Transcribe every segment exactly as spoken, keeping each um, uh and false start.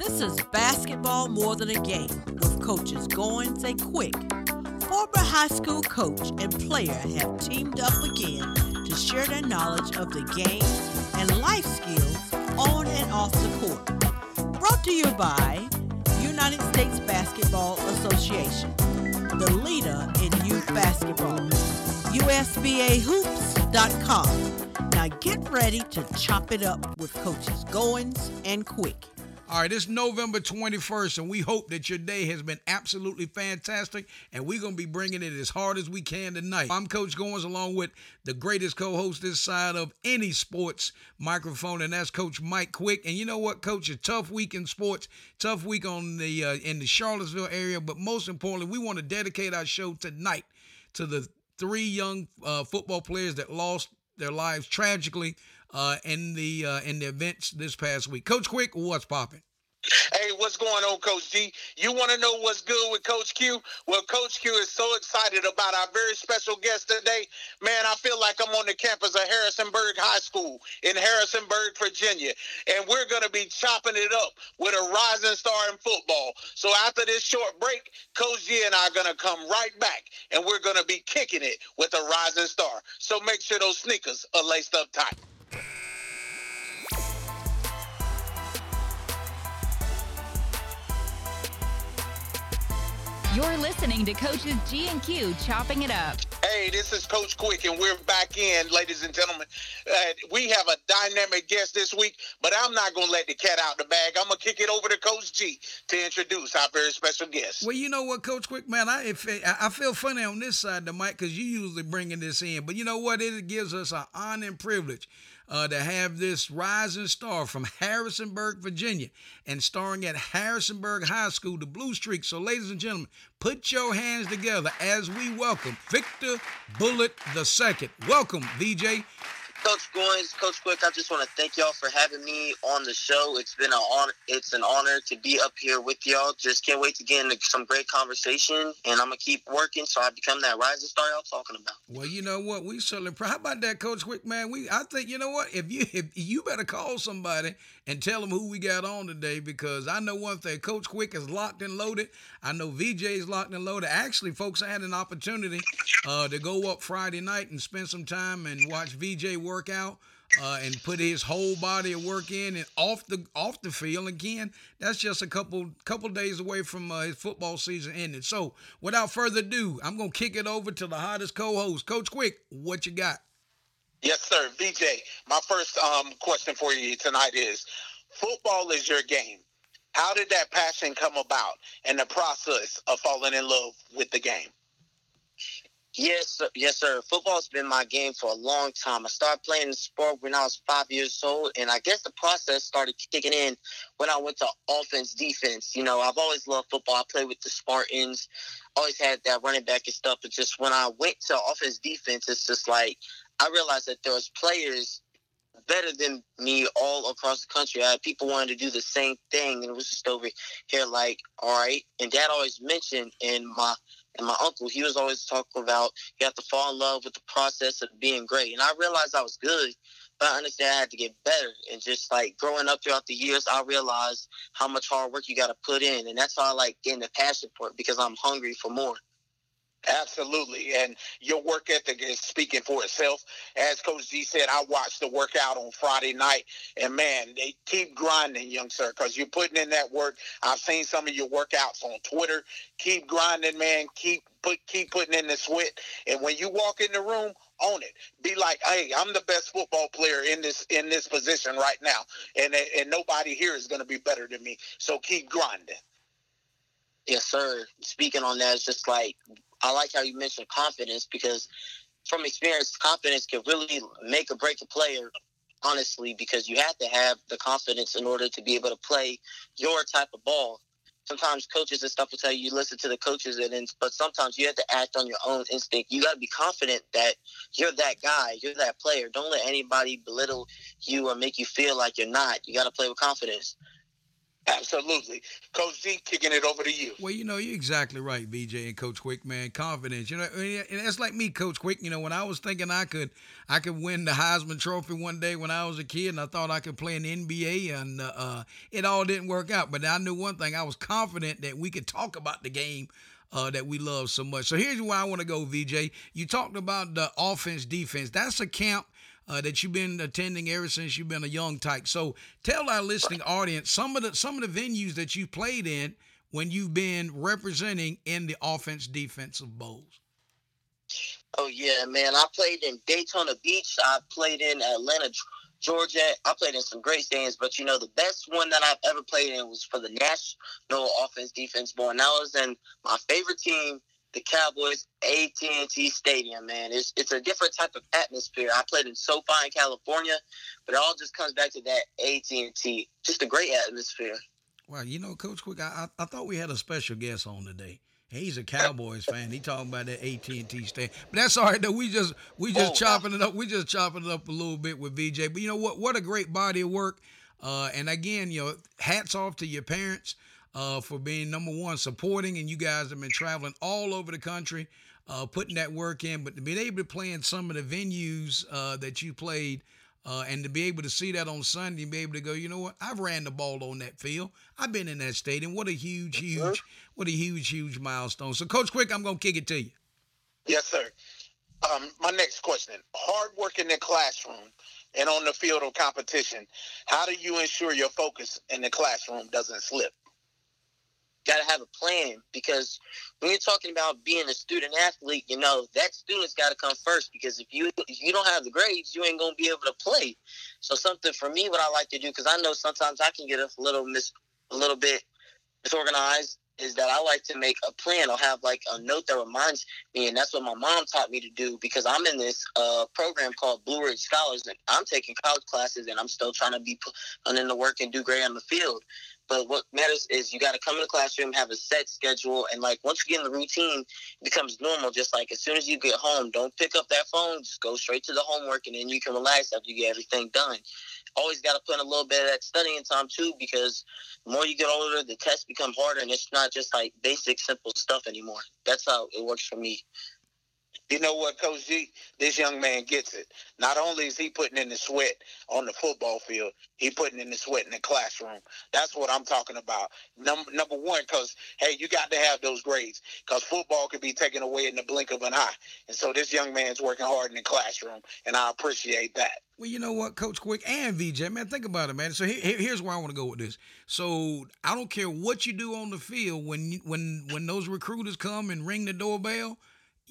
This is Basketball More Than a Game with coaches Goins and Quick. Former high school coach and player have teamed up again to share their knowledge of the game and life skills on and off the court. Brought to you by United States Basketball Association, the leader in youth basketball. U S B A hoops dot com. Now get ready to chop it up with coaches Goins and Quick. All right, it's November twenty-first, and we hope that your day has been absolutely fantastic, and we're going to be bringing it as hard as we can tonight. I'm Coach Goins, along with the greatest co-host this side of any sports microphone, and that's Coach Mike Quick. And you know what, Coach? A tough week in sports, tough week on the uh, in the Charlottesville area, but most importantly, we want to dedicate our show tonight to the three young uh, football players that lost their lives tragically Uh, in the uh, in the events this past week. Coach Quick, what's popping? Hey, what's going on, Coach D? You want to know what's good with Coach Q? Well, Coach Q is so excited about our very special guest today. Man, I feel like I'm on the campus of Harrisonburg High School in Harrisonburg, Virginia, and we're going to be chopping it up with a rising star in football. So after this short break, Coach D and I are going to come right back, and we're going to be kicking it with a rising star. So make sure those sneakers are laced up tight. You're listening to Coaches G and Q Chopping It Up. Hey, this is Coach Quick, and we're back in, ladies and gentlemen. Uh, we have a dynamic guest this week, but I'm not going to let the cat out the bag. I'm going to kick it over to Coach G to introduce our very special guest. Well, you know what, Coach Quick, man, I if, I feel funny on this side of the mic because you usually bringing this in, but you know what? It gives us an honor and privilege Uh, to have this rising star from Harrisonburg, Virginia, and starring at Harrisonburg High School, the Blue Streak. So, ladies and gentlemen, put your hands together as we welcome Victor Bullett the second. Welcome, V J. Coach Goins, Coach Quick, I just want to thank y'all for having me on the show. It's been an honor, it's an honor to be up here with y'all. Just can't wait to get into some great conversation, and I'm going to keep working so I become that rising star y'all talking about. Well, you know what? We certainly proud. How about that, Coach Quick, man? We, I think, you know what? If you if you better call somebody and tell them who we got on today, because I know one thing. Coach Quick is locked and loaded. I know V J is locked and loaded. Actually, folks, I had an opportunity uh, to go up Friday night and spend some time and watch V J work. Work out uh, and put his whole body of work in and off the off the field. Again, that's just a couple couple days away from uh, his football season ending. So, without further ado, I'm gonna kick it over to the hottest co-host, Coach Quick. What you got? Yes, sir, V J. My first um, question for you tonight is: football is your game. How did that passion come about, and the process of falling in love with the game? Yes, sir. Yes, sir. Football's been my game for a long time. I started playing the sport when I was five years old, and I guess the process started kicking in when I went to offense, defense. You know, I've always loved football. I played with the Spartans, always had that running back and stuff. But just when I went to offense, defense, it's just like I realized that there was players better than me all across the country. I had people wanting to do the same thing, and it was just over here like, all right. And Dad always mentioned in my – And my uncle, he was always talking about you have to fall in love with the process of being great. And I realized I was good, but I understand I had to get better. And just, like, growing up throughout the years, I realized how much hard work you got to put in. And that's how I, like, getting the passion for it, because I'm hungry for more. Absolutely, and your work ethic is speaking for itself. As Coach G said, I watched the workout on Friday night, and, man, they keep grinding, young sir, because you're putting in that work. I've seen some of your workouts on Twitter. Keep grinding, man. Keep put, keep putting in the sweat, and when you walk in the room, own it. Be like, hey, I'm the best football player in this in this position right now, and, and nobody here is going to be better than me, so keep grinding. Yes, sir. Speaking on that, it's just like – I like how you mentioned confidence, because from experience, confidence can really make or break a player, honestly, because you have to have the confidence in order to be able to play your type of ball. Sometimes coaches and stuff will tell you, you listen to the coaches, and then, but sometimes you have to act on your own instinct. You got to be confident that you're that guy, you're that player. Don't let anybody belittle you or make you feel like you're not. You got to play with confidence. Absolutely. Coach D, kicking it over to you. Well, you know, you're exactly right, B J and Coach Quick, man. Confidence. You know, and that's like me, Coach Quick. You know, when I was thinking I could I could win the Heisman Trophy one day when I was a kid, and I thought I could play in the N B A, and uh, uh, it all didn't work out. But I knew one thing. I was confident that we could talk about the game Uh, that we love so much. So here's where I want to go, V J. You talked about the offense, defense. That's a camp uh, that you've been attending ever since you've been a young tyke. So tell our listening audience some of the some of the venues that you played in when you've been representing in the offense-defensive bowls. Oh yeah, man. I played in Daytona Beach. I played in Atlanta, Georgia. I played in some great stands, but you know, the best one that I've ever played in was for the National Offense-Defensive Bowl, and I was in my favorite team, the Cowboys, A T and T Stadium, man. It's it's a different type of atmosphere. I played in SoFi in California, but it all just comes back to that A T and T. Just a great atmosphere. Wow, you know, Coach Quick, I, I, I thought we had a special guest on today. He's a Cowboys fan. He talking about that A T and T stand. But that's all right, though. We just we just oh, chopping it up. We just chopping it up a little bit with V J. But you know what? What a great body of work. Uh, and again, you know, hats off to your parents uh, for being number one, supporting, and you guys have been traveling all over the country, uh, putting that work in. But to be able to play in some of the venues uh, that you played. Uh, and to be able to see that on Sunday and be able to go, you know what, I've ran the ball on that field. I've been in that stadium. What a huge, huge, what a huge, huge milestone. So, Coach Quick, I'm going to kick it to you. Yes, sir. Um, my next question, hard work in the classroom and on the field of competition, how do you ensure your focus in the classroom doesn't slip? Got to have a plan, because when you're talking about being a student athlete, you know, that student's got to come first, because if you if you don't have the grades, you ain't going to be able to play. So something for me, what I like to do, because I know sometimes I can get a little mis, a little bit disorganized, is that I like to make a plan. I'll have like a note that reminds me, and that's what my mom taught me to do, because I'm in this uh, program called Blue Ridge Scholars, and I'm taking college classes, and I'm still trying to be putting in the work and do great on the field. But what matters is you got to come in the classroom, have a set schedule, and like once you get in the routine, it becomes normal. Just like as soon as you get home, don't pick up that phone, just go straight to the homework, and then you can relax after you get everything done. Always got to put in a little bit of that studying time too, because the more you get older, the tests become harder, and it's not just like basic, simple stuff anymore. That's how it works for me. You know what, Coach G? This young man gets it. Not only is he putting in the sweat on the football field, he putting in the sweat in the classroom. That's what I'm talking about. Number, number one, because, hey, you got to have those grades, because football could be taken away in the blink of an eye. And so this young man's working hard in the classroom, and I appreciate that. Well, you know what, Coach Quick and V J, man, think about it, man. So here, here's where I want to go with this. So I don't care what you do on the field, when when when those recruiters come and ring the doorbell,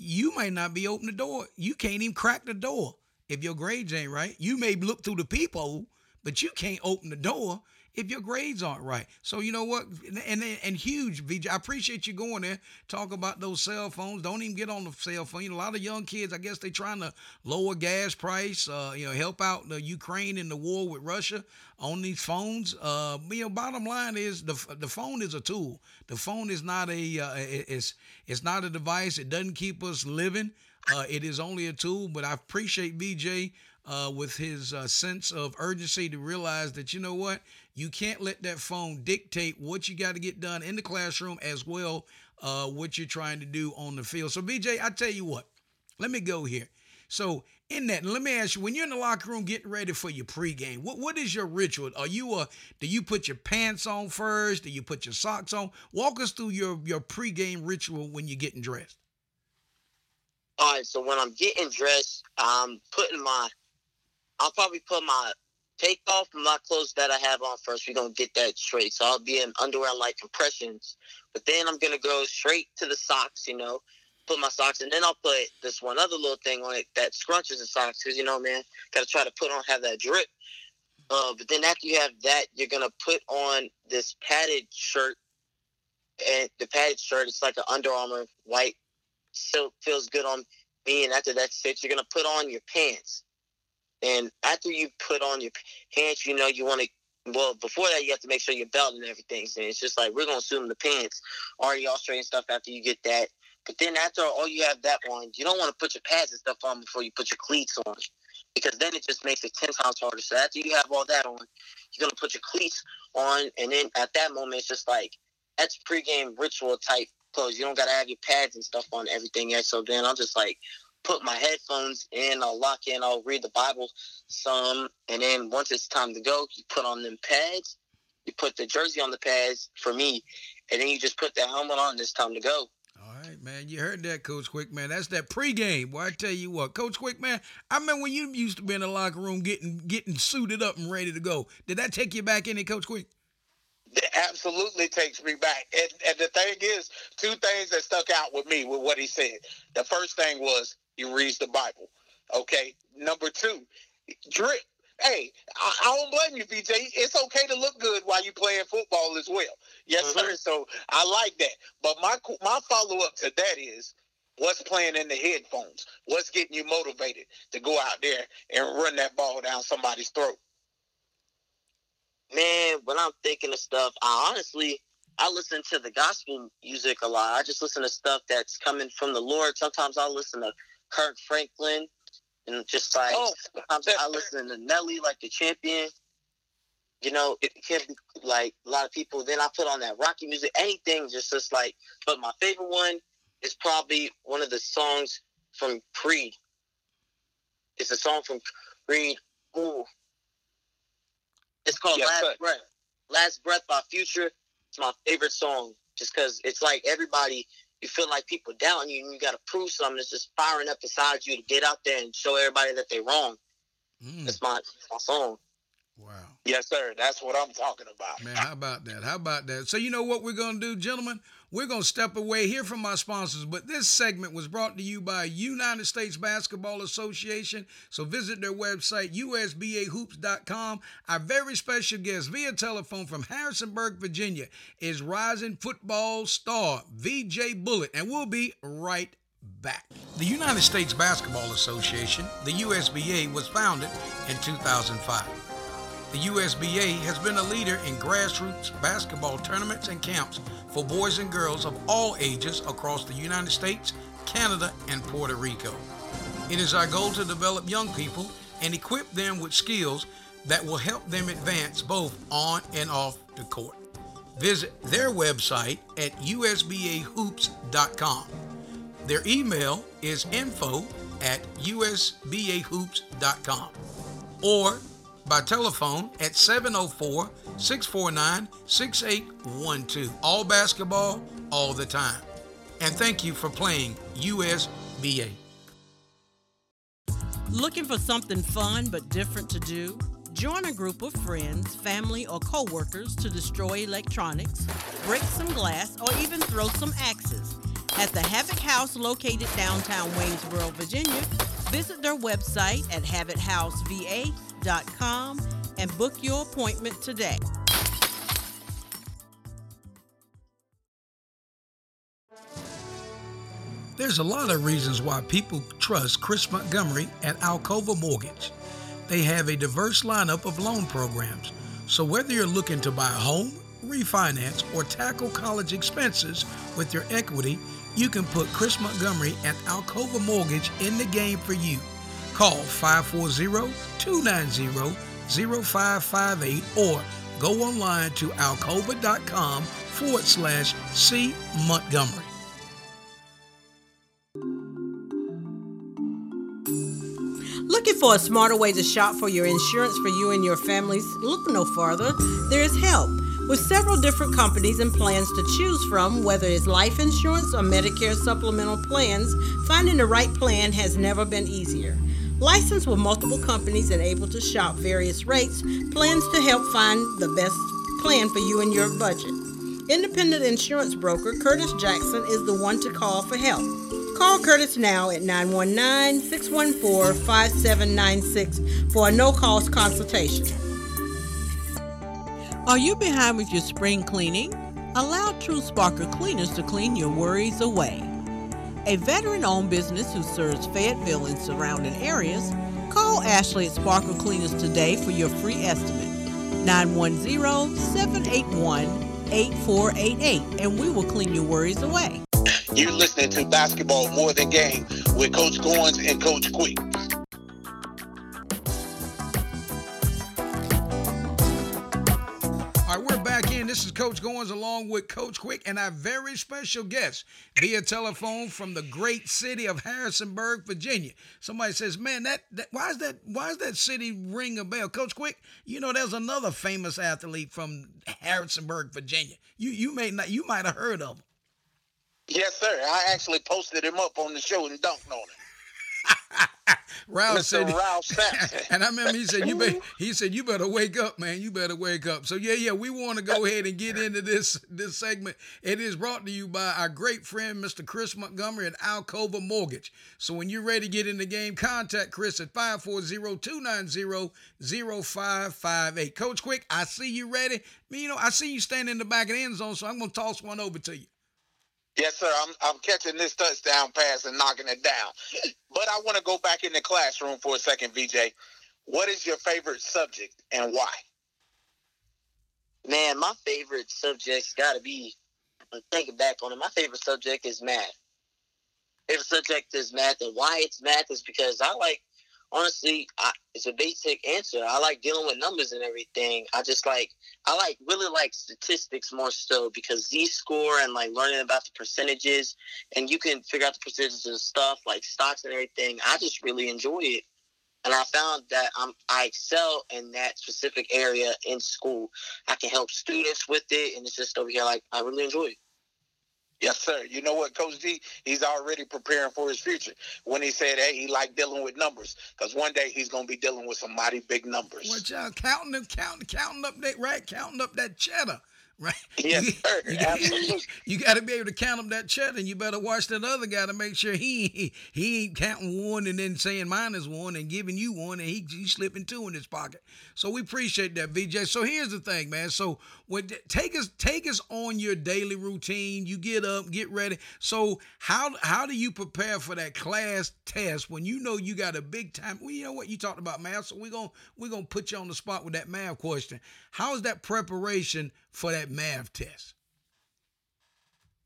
you may not be open the door. You can't even crack the door if your grades ain't right. You may look through the peephole, but you can't open the door if your grades aren't right. So you know what? And and, and huge, V J, I appreciate you going there. Talk about those cell phones. Don't even get on the cell phone. You know, a lot of young kids, I guess they're trying to lower gas price, uh, you know, help out the Ukraine in the war with Russia on these phones. Uh, you know, bottom line is the the phone is a tool. The phone is not a uh, it, it's it's not a device. It doesn't keep us living. Uh, it is only a tool. But I appreciate V J uh, with his uh, sense of urgency to realize that, you know what, you can't let that phone dictate what you got to get done in the classroom as well, uh, what you're trying to do on the field. So, V J, I tell you what, let me go here. So, in that, let me ask you, when you're in the locker room getting ready for your pregame, what what is your ritual? Are you a, do you put your pants on first? Do you put your socks on? Walk us through your, your pregame ritual when you're getting dressed. All right, so when I'm getting dressed, I'm putting my, I'll probably put my, take off my clothes that I have on first. We're going to get that straight. So I'll be in underwear like compressions. But then I'm going to go straight to the socks, you know, put my socks. And then I'll put this one other little thing on it that scrunches the socks. Because, you know, man, got to try to put on, have that drip. Uh, but then after you have that, you're going to put on this padded shirt. And the padded shirt, it's like an Under Armour white silk. Feels good on me. And after that's it, you're going to put on your pants. And after you put on your pants, you know, you want to, well, before that, you have to make sure your belt and everything's in. It's just like, we're going to assume the pants are all straight and stuff after you get that. But then after all, you have that on, you don't want to put your pads and stuff on before you put your cleats on. because then it just makes it ten times harder. So after you have all that on, you're going to put your cleats on, and then at that moment, it's just like, that's pregame ritual type clothes. You don't got to have your pads and stuff on everything yet. So then I'll just, like, put my headphones in, I'll lock in, I'll read the Bible some, and then once it's time to go, you put on them pads, you put the jersey on the pads for me, and then you just put that helmet on, and it's time to go. All right, man. You heard that, Coach Quick, man. That's that pregame. Well, I tell you what, Coach Quick, man, I remember when you used to be in the locker room getting getting suited up and ready to go. Did that take you back in it, Coach Quick? It absolutely takes me back. And, and the thing is, two things that stuck out with me with what he said. The first thing was he reads the Bible. Okay. Number two, drip. Hey, I, I don't blame you, V J. It's okay to look good while you're playing football as well. Yes, mm-hmm. sir. So I like that. But my my follow-up to that is, what's playing in the headphones? What's getting you motivated to go out there and run that ball down somebody's throat? Man, when I'm thinking of stuff, I honestly, I listen to the gospel music a lot. I just listen to stuff that's coming from the Lord. Sometimes I listen to Kirk Franklin. And just like, oh, sometimes I listen to Nelly, like the champion. You know, it can be like a lot of people. Then I put on that Rocky music, anything, just, just like, but my favorite one is probably one of the songs from Creed. It's a song from Creed. Ooh. It's called yeah, Last cut. Breath. Last Breath by Future. It's my favorite song just because it's like everybody, you feel like people doubting you and you got to prove something. It's just firing up inside you to get out there and show everybody that they're wrong. Mm. That's my, my song. Wow. Yes, sir. That's what I'm talking about. Man, how about that? How about that? So you know what we're going to do, gentlemen? We're going to step away, hear from our sponsors, but this segment was brought to you by United States Basketball Association. So visit their website, U S B A hoops dot com. Our very special guest via telephone from Harrisonburg, Virginia, is rising football star V J Bullett, and we'll be right back. The United States Basketball Association, the U S B A, was founded in two thousand five. The U S B A has been a leader in grassroots basketball tournaments and camps for boys and girls of all ages across the United States, Canada, and Puerto Rico. It is our goal to develop young people and equip them with skills that will help them advance both on and off the court. Visit their website at U S B A hoops dot com. Their email is info at U S B A hoops dot com or by telephone at seven oh four, six four nine, six eight one two. All basketball, all the time. And thank you for playing U S B A. Looking for something fun but different to do? Join a group of friends, family, or coworkers to destroy electronics, break some glass, or even throw some axes. At the Havoc House located downtown Waynesboro, Virginia, visit their website at havoc house v a dot com. Dot com and book your appointment today. There's a lot of reasons why people trust Chris Montgomery at Alcova Mortgage. They have a diverse lineup of loan programs, so whether you're looking to buy a home, refinance, or tackle college expenses with your equity, you can put Chris Montgomery at Alcova Mortgage in the game for you. Call five four zero, two nine zero, zero five five eight or go online to alcova.com forward slash C Montgomery. Looking for a smarter way to shop for your insurance for you and your families? Look no farther. There is help. With several different companies and plans to choose from, whether it's life insurance or Medicare supplemental plans, finding the right plan has never been easier. Licensed with multiple companies and able to shop various rates, plans to help find the best plan for you and your budget. Independent insurance broker Curtis Jackson is the one to call for help. Call Curtis now at nine one nine, six one four, five seven nine six for a no-cost consultation. Are you behind with your spring cleaning? Allow True Sparkle Cleaners to clean your worries away. A veteran-owned business who serves Fayetteville and surrounding areas, call Ashley at Sparkle Cleaners today for your free estimate, nine one zero, seven eight one, eight four eight eight, and we will clean your worries away. You're listening to Basketball More Than Game with Coach Goins and Coach Quick. This is Coach Goins along with Coach Quick and our very special guest via telephone from the great city of Harrisonburg, Virginia. Somebody says, man, that, that why is that why is that city ring a bell? Coach Quick, you know, there's another famous athlete from Harrisonburg, Virginia. You you may not you might have heard of him. Yes, sir. I actually posted him up on the show and dunked on him. Ralph said, and I remember he said, you better, he said, you better wake up, man. You better wake up. So, yeah, yeah, we want to go ahead and get into this this segment. It is brought to you by our great friend, Mister Chris Montgomery at Alcova Mortgage. So when you're ready to get in the game, contact Chris at five four zero, two nine zero, zero five five eight. Coach Quick, I see you ready. You know, I see you standing in the back of the end zone, so I'm going to toss one over to you. Yes, sir. I'm I'm catching this touchdown pass and knocking it down. But I want to go back in the classroom for a second, V J. What is your favorite subject and why? Man, my favorite subject's got to be, I'm thinking back on it, my favorite subject is math. Favorite subject is math, and why it's math is because I like, honestly, I, it's a basic answer. I like dealing with numbers and everything. I just like, I like really like statistics more so because Z-score and like learning about the percentages, and you can figure out the percentages of stuff like stocks and everything. I just really enjoy it. And I found that I'm, I excel in that specific area in school. I can help students with it, and it's just over here like I really enjoy it. Yes, sir. You know what, Coach D? He's already preparing for his future when he said, hey, he liked dealing with numbers because one day he's going to be dealing with some mighty big numbers. What y'all counting them, counting, counting up that, right? Counting up that cheddar, right? Yes, sir. you, Absolutely. You got to be able to count up that cheddar, and you better watch that other guy to make sure he he ain't counting one and then saying minus one and giving you one, and he, he slipping two in his pocket. So we appreciate that, V J. So here's the thing, man. So What take us take us on your daily routine. You get up, get ready. So how how do you prepare for that class test when you know you got a big time? Well, you know what, you talked about math, so we're gonna we're gonna put you on the spot with that math question. How is that preparation for that math test?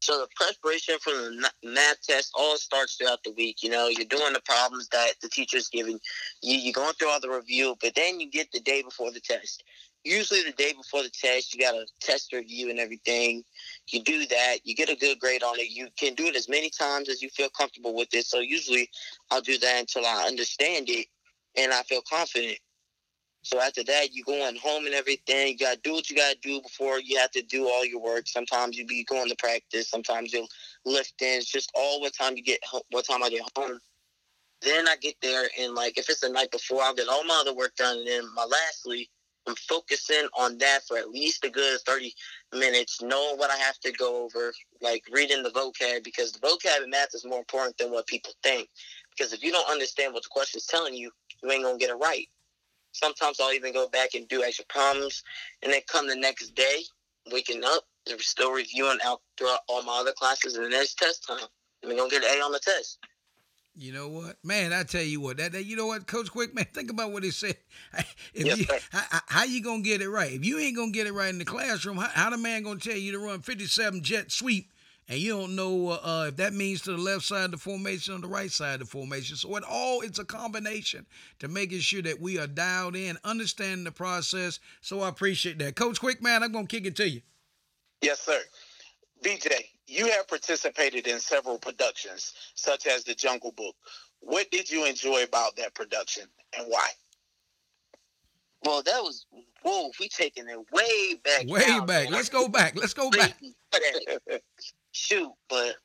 So the preparation for the math test all starts throughout the week. You know, you're doing the problems that the teacher's giving. You, you're going through all the review, but then you get the day before the test. Usually the day before the test, you got a test review and everything. You do that. You get a good grade on it. You can do it as many times as you feel comfortable with it. So usually I'll do that until I understand it and I feel confident. So after that, you're going home and everything. You got to do what you got to do before you have to do all your work. Sometimes you be going to practice. Sometimes you'll lift in. It's just all what time you get home, what time I get home. Then I get there, and, like, if it's the night before, I'll get all my other work done. And then my lastly, I'm focusing on that for at least a good thirty minutes, knowing what I have to go over, like reading the vocab, because the vocab in math is more important than what people think. Because if you don't understand what the question is telling you, you ain't going to get it right. Sometimes I'll even go back and do extra problems, and then come the next day, waking up, and still reviewing out throughout all my other classes, and then it's test time. And we're going to get an A on the test. You know what? Man, I tell you what. That, that You know what, Coach Quick, man, think about what he said. If yes, you, how, how you going to get it right? If you ain't going to get it right in the classroom, how, how the man going to tell you to run fifty-seven jet sweep, and you don't know uh, if that means to the left side of the formation or the right side of the formation. So it all, it's a combination to making sure that we are dialed in, understanding the process. So I appreciate that. Coach Quick, man, I'm going to kick it to you. Yes, sir. B J, you have participated in several productions, such as The Jungle Book. What did you enjoy about that production and why? Well, that was, whoa, we taking it way back. Way now, back. Man. Let's go back. Let's go back. Shoot, but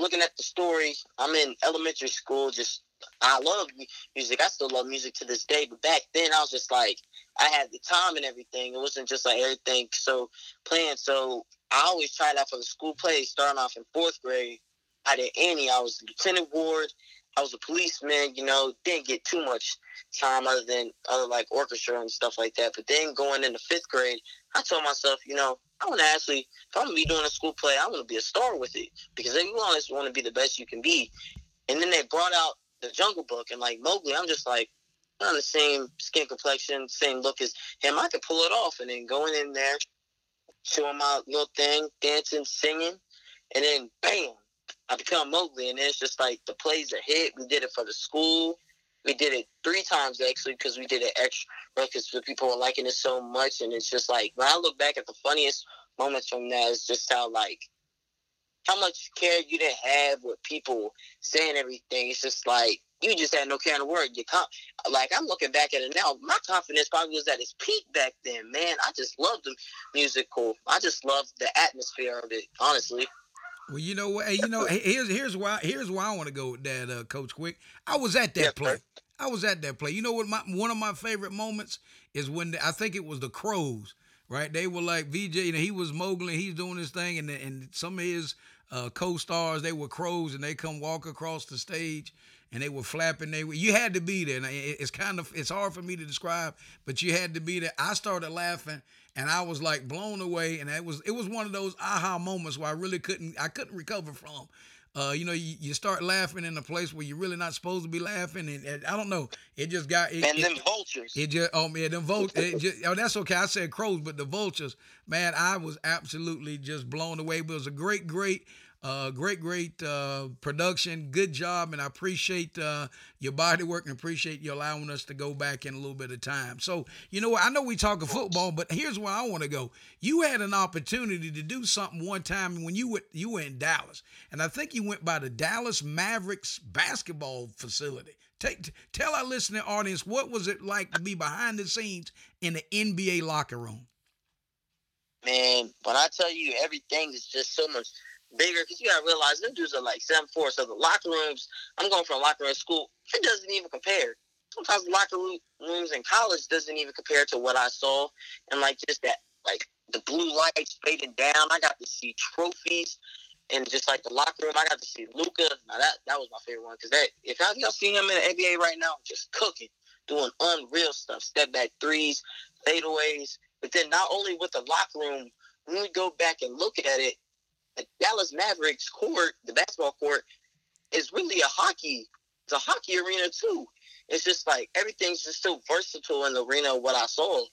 looking at the story, I'm in elementary school. Just I love music. I still love music to this day. But back then, I was just like, I had the time and everything. It wasn't just like everything. So playing. So I always tried out for the school play. Starting off in fourth grade, I did Annie. I was lieutenant ward. I was a policeman. You know, didn't get too much time other than other like orchestra and stuff like that. But then going into fifth grade, I told myself, you know, I want to actually, if I'm going to be doing a school play, I want to be a star with it. Because everyone always want to be the best you can be. And then they brought out The Jungle Book. And like Mowgli, I'm just like, I'm the same skin complexion, same look as him. I could pull it off. And then going in there, showing my little thing, dancing, singing. And then, bam, I become Mowgli. And then it's just like the play's a hit. We did it for the school. we did it three times, actually, because we did an extra because the people were liking it so much. And it's just like, when I look back at the funniest moments from that, it's just how, like, how much care you didn't have with people saying everything. It's just like, you just had no care in the world. You can't, like, I'm looking back at it now. My confidence probably was at its peak back then, man. I just loved the musical. I just loved the atmosphere of it, honestly. Well, you know what? Hey, you know, here's here's why here's why I want to go with that, uh, Coach Quick. I was at that yeah, play. Sir. I was at that play. You know what? My one of my favorite moments is when the, I think it was the Crows, right? They were like V J, you know, he was Mowgli, he's doing his thing, and and some of his uh, co-stars, they were Crows, and they come walk across the stage. And they were flapping. They were, you had to be there. And it's kind of, it's hard for me to describe, but you had to be there. I started laughing, and I was like blown away. And it was, it was one of those aha moments where I really couldn't, I couldn't recover from. Uh, you know, you, you start laughing in a place where you're really not supposed to be laughing, and, and I don't know. It just got it, and them it, vultures. It just, oh man, them vultures. Oh, that's okay. I said crows, but the vultures, man. I was absolutely just blown away. But it was a great, great. Uh, great, great uh, production. Good job, and I appreciate uh, your body work and appreciate you allowing us to go back in a little bit of time. So, you know, I know we talking football, but here's where I want to go. You had an opportunity to do something one time when you were, you were in Dallas, and I think you went by the Dallas Mavericks basketball facility. Take, tell our listening audience, what was it like to be behind the scenes in the N B A locker room? Man, when I tell you everything is just so much bigger, because you gotta realize them dudes are like seven four, so the locker rooms, I'm going from locker room school, it doesn't even compare. Sometimes the locker room, rooms in college doesn't even compare to what I saw, and like just that, like the blue lights fading down, I got to see trophies, and just like the locker room, I got to see Luka. Now that, that was my favorite one, because that, if y'all see him in the N B A right now, just cooking, doing unreal stuff, step back threes, fadeaways, but then not only with the locker room, when we go back and look at it, the Dallas Mavericks court, the basketball court, is really a hockey. It's a hockey arena, too. It's just like everything's just so versatile in the arena of what I saw.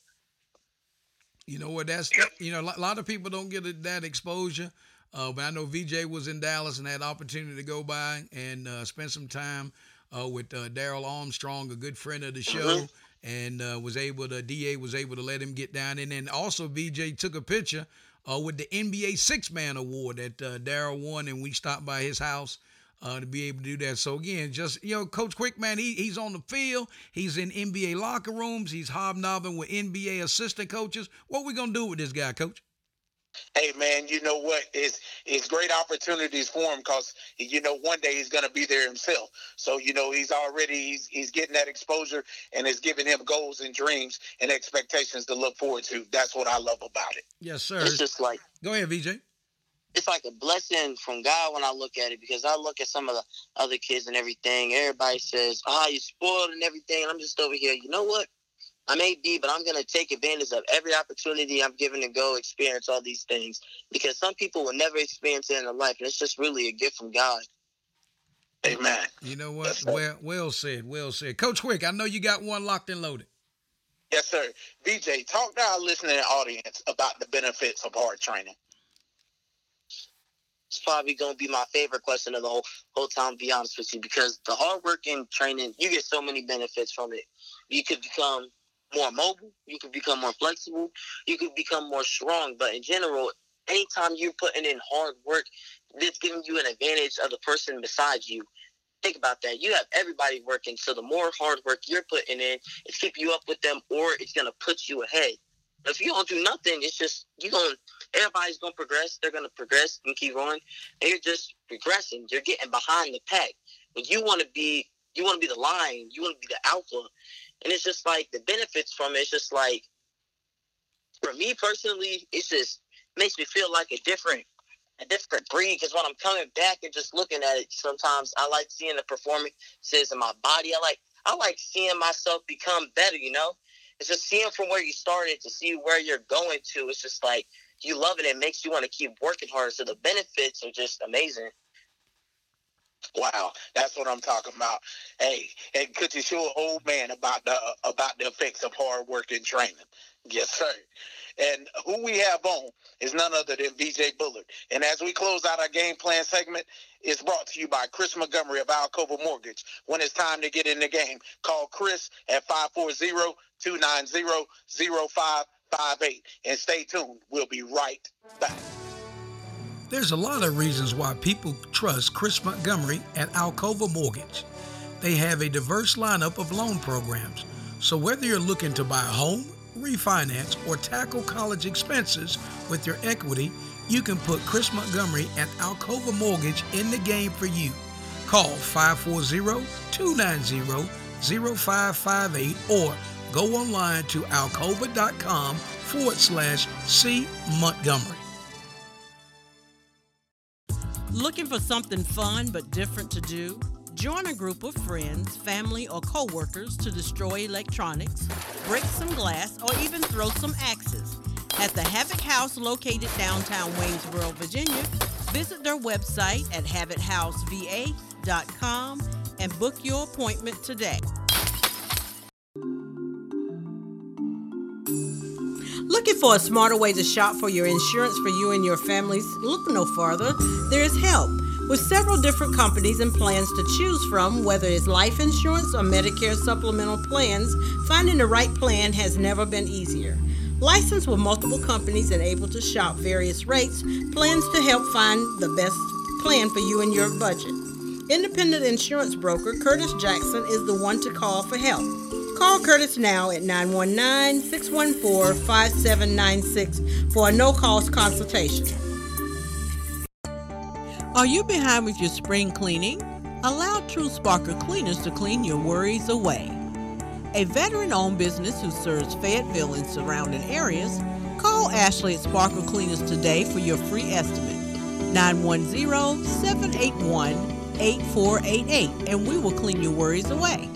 You know what? That's, you know, a lot of people don't get that exposure. Uh, but I know V J was in Dallas and had the opportunity to go by and uh, spend some time uh, with uh, Darryl Armstrong, a good friend of the show. Mm-hmm. And uh, was able to, D A was able to let him get down. And then also V J took a picture Uh, with the N B A six-man award that uh, Darryl won, and we stopped by his house uh, to be able to do that. So, again, just, you know, Coach Quick, man, he, he's on the field. He's in N B A locker rooms. He's hobnobbing with N B A assistant coaches. What are we going to do with this guy, Coach? Hey, man, you know what? It's, it's great opportunities for him because, you know, one day he's going to be there himself. So, you know, he's already he's, he's getting that exposure, and it's giving him goals and dreams and expectations to look forward to. That's what I love about it. Yes, sir. It's just like – go ahead, V J. It's like a blessing from God when I look at it, because I look at some of the other kids and everything. Everybody says, oh, you're spoiled and everything. And I'm just over here. You know what? I may be, but I'm going to take advantage of every opportunity I'm given to go experience all these things, because some people will never experience it in their life, and it's just really a gift from God. Amen. You know what? Yes, well, well said, well said. Coach Quick, I know you got one locked and loaded. Yes, sir. B J, talk to our listening audience about the benefits of hard training. It's probably going to be my favorite question of the whole, whole time, to be honest with you, because the hard work and training, you get so many benefits from it. You could become more mobile, you could become more flexible, you could become more strong. But in general, anytime you're putting in hard work, it's giving you an advantage of the person beside you. Think about that. You have everybody working, so the more hard work you're putting in, it's keeping you up with them, or it's going to put you ahead. If you don't do nothing, it's just, you're going, everybody's going to progress, they're going to progress and keep going, and you're just progressing. You're getting behind the pack. But you want to be, you want to be the lion, you want to be the alpha. And it's just like the benefits from it, it's just like, for me personally, it's just makes me feel like a different, a different breed. Because when I'm coming back and just looking at it, sometimes I like seeing the performances in my body. I like, I like seeing myself become better, you know? It's just seeing from where you started to see where you're going to. It's just like, you love it. It makes you want to keep working harder. So the benefits are just amazing. Wow, that's what I'm talking about. Hey, and could you show an old man about the about the effects of hard work and training? Yes, sir. And who we have on is none other than V J Bullard. And as we close out our game plan segment, it's brought to you by Chris Montgomery of Alcova Mortgage. When it's time to get in the game, call Chris at five four zero, two nine zero, zero five five eight. And stay tuned. We'll be right back. There's a lot of reasons why people trust Chris Montgomery at Alcova Mortgage. They have a diverse lineup of loan programs. So whether you're looking to buy a home, refinance, or tackle college expenses with your equity, you can put Chris Montgomery at Alcova Mortgage in the game for you. Call five four zero, two nine zero, zero five five eight or go online to alcova.com forward slash C Montgomery. Looking for something fun but different to do? Join a group of friends, family, or co-workers to destroy electronics, break some glass, or even throw some axes. At the Havoc House located downtown Waynesboro, Virginia, visit their website at havoc house v a dot com and book your appointment today. Looking for a smarter way to shop for your insurance for you and your families? Look no farther. There is help. With several different companies and plans to choose from, whether it's life insurance or Medicare supplemental plans, finding the right plan has never been easier. Licensed with multiple companies and able to shop various rates, plans to help find the best plan for you and your budget. Independent insurance broker Curtis Jackson is the one to call for help. Call Curtis now at nine one nine, six one four, five seven nine six for a no-cost consultation. Are you behind with your spring cleaning? Allow True Sparker Cleaners to clean your worries away. A veteran-owned business who serves Fayetteville and surrounding areas, call Ashley at Sparker Cleaners today for your free estimate. nine one zero, seven eight one, eight four eight eight and we will clean your worries away.